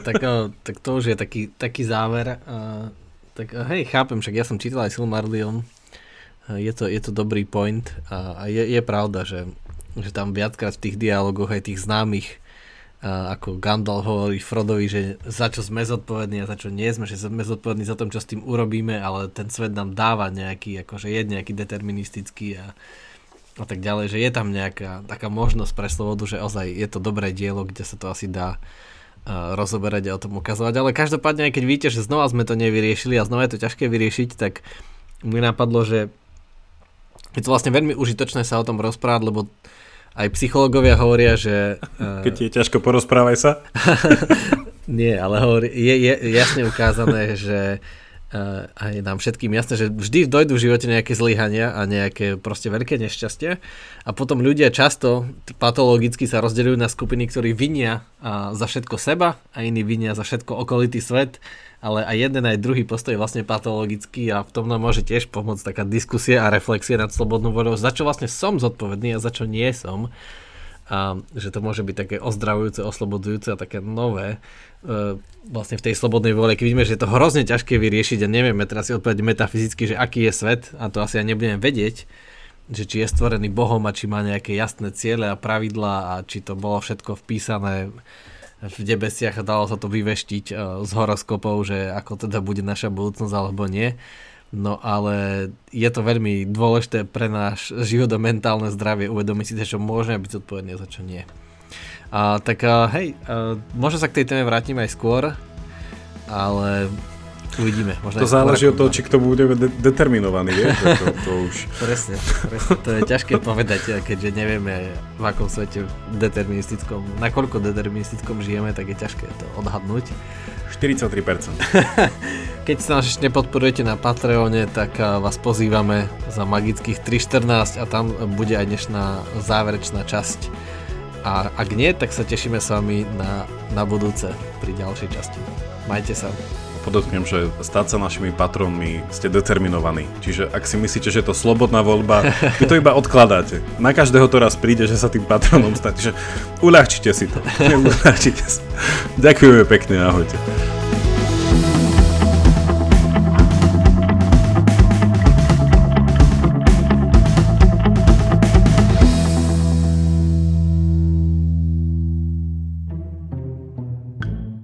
Tak, tak to už je taký, taký záver. Tak hej, chápem, však ja som čítal aj Silmarillion. Je to, je to dobrý point a je, je pravda, že, že tam viackrát v tých dialogoch aj tých známych ako Gandalf hovorí Frodovi, že za čo sme zodpovední a za čo nie sme, že sme zodpovední za tom, čo s tým urobíme, ale ten svet nám dáva nejaký, akože je nejaký deterministický a, a tak ďalej, že je tam nejaká taká možnosť pre slobodu, že ozaj je to dobré dielo, kde sa to asi dá uh, rozoberať a o tom ukazovať, ale každopádne, aj keď víte, že znova sme to nevyriešili a znova je to ťažké vyriešiť, tak mi napadlo, že je to vlastne veľmi užitočné sa o tom rozprávať, lebo aj psychológovia hovoria, že... Keď ti je ťažko, porozprávaj sa. Nie, ale hovorí, je, je jasne ukázané, že aj nám všetkým jasné, že vždy dojdú v živote nejaké zlyhania a nejaké proste veľké nešťastie a potom ľudia často patologicky sa rozdeľujú na skupiny, ktorí vinia za všetko seba a iní vinia za všetko okolitý svet, ale aj jeden aj druhý postoj je vlastne patologický a v tom nám môže tiež pomôcť taká diskusia a reflexia nad slobodnou voľou, za čo vlastne som zodpovedný a za čo nie som. A že to môže byť také ozdravujúce, oslobodzujúce a také nové e, vlastne v tej slobodnej vôle, keď vidíme, že je to hrozne ťažké vyriešiť a nevieme teraz si odpovedať metafyzicky, že aký je svet a to asi aj nebudeme vedieť, že či je stvorený Bohom a či má nejaké jasné ciele a pravidlá a či to bolo všetko vpísané v nebesiach a dalo sa to vyveštiť e, z horoskopov, že ako teda bude naša budúcnosť alebo nie. No ale je to veľmi dôležité pre náš život a mentálne zdravie uvedomiť si, čo môžeme byť zodpovední a za čo nie. A, tak a, hej, a, možno sa k tej téme vrátim aj skôr, ale uvidíme. Možno to záleží od toho, či k tomu budeme de- determinovaní. Je? To, to už... presne, presne, to je ťažké povedať, keďže nevieme v akom svete deterministickom, nakoľko deterministickom žijeme, tak je ťažké to odhadnúť. štyridsaťtri percent. Keď sa nás ešte nepodporujete na Patreone, tak vás pozývame za magických tri štrnásť a tam bude aj dnešná záverečná časť. A ak nie, tak sa tešíme s vami na, na budúce pri ďalšej časti. Majte sa. Podotknem, že stať sa našimi patronmi ste determinovaní. Čiže ak si myslíte, že je to slobodná voľba, vy to iba odkladáte. Na každého to raz príde, že sa tým patronom stať. Čiže uľahčite si to. Uľahčite si. Ďakujeme pekne, ahojte.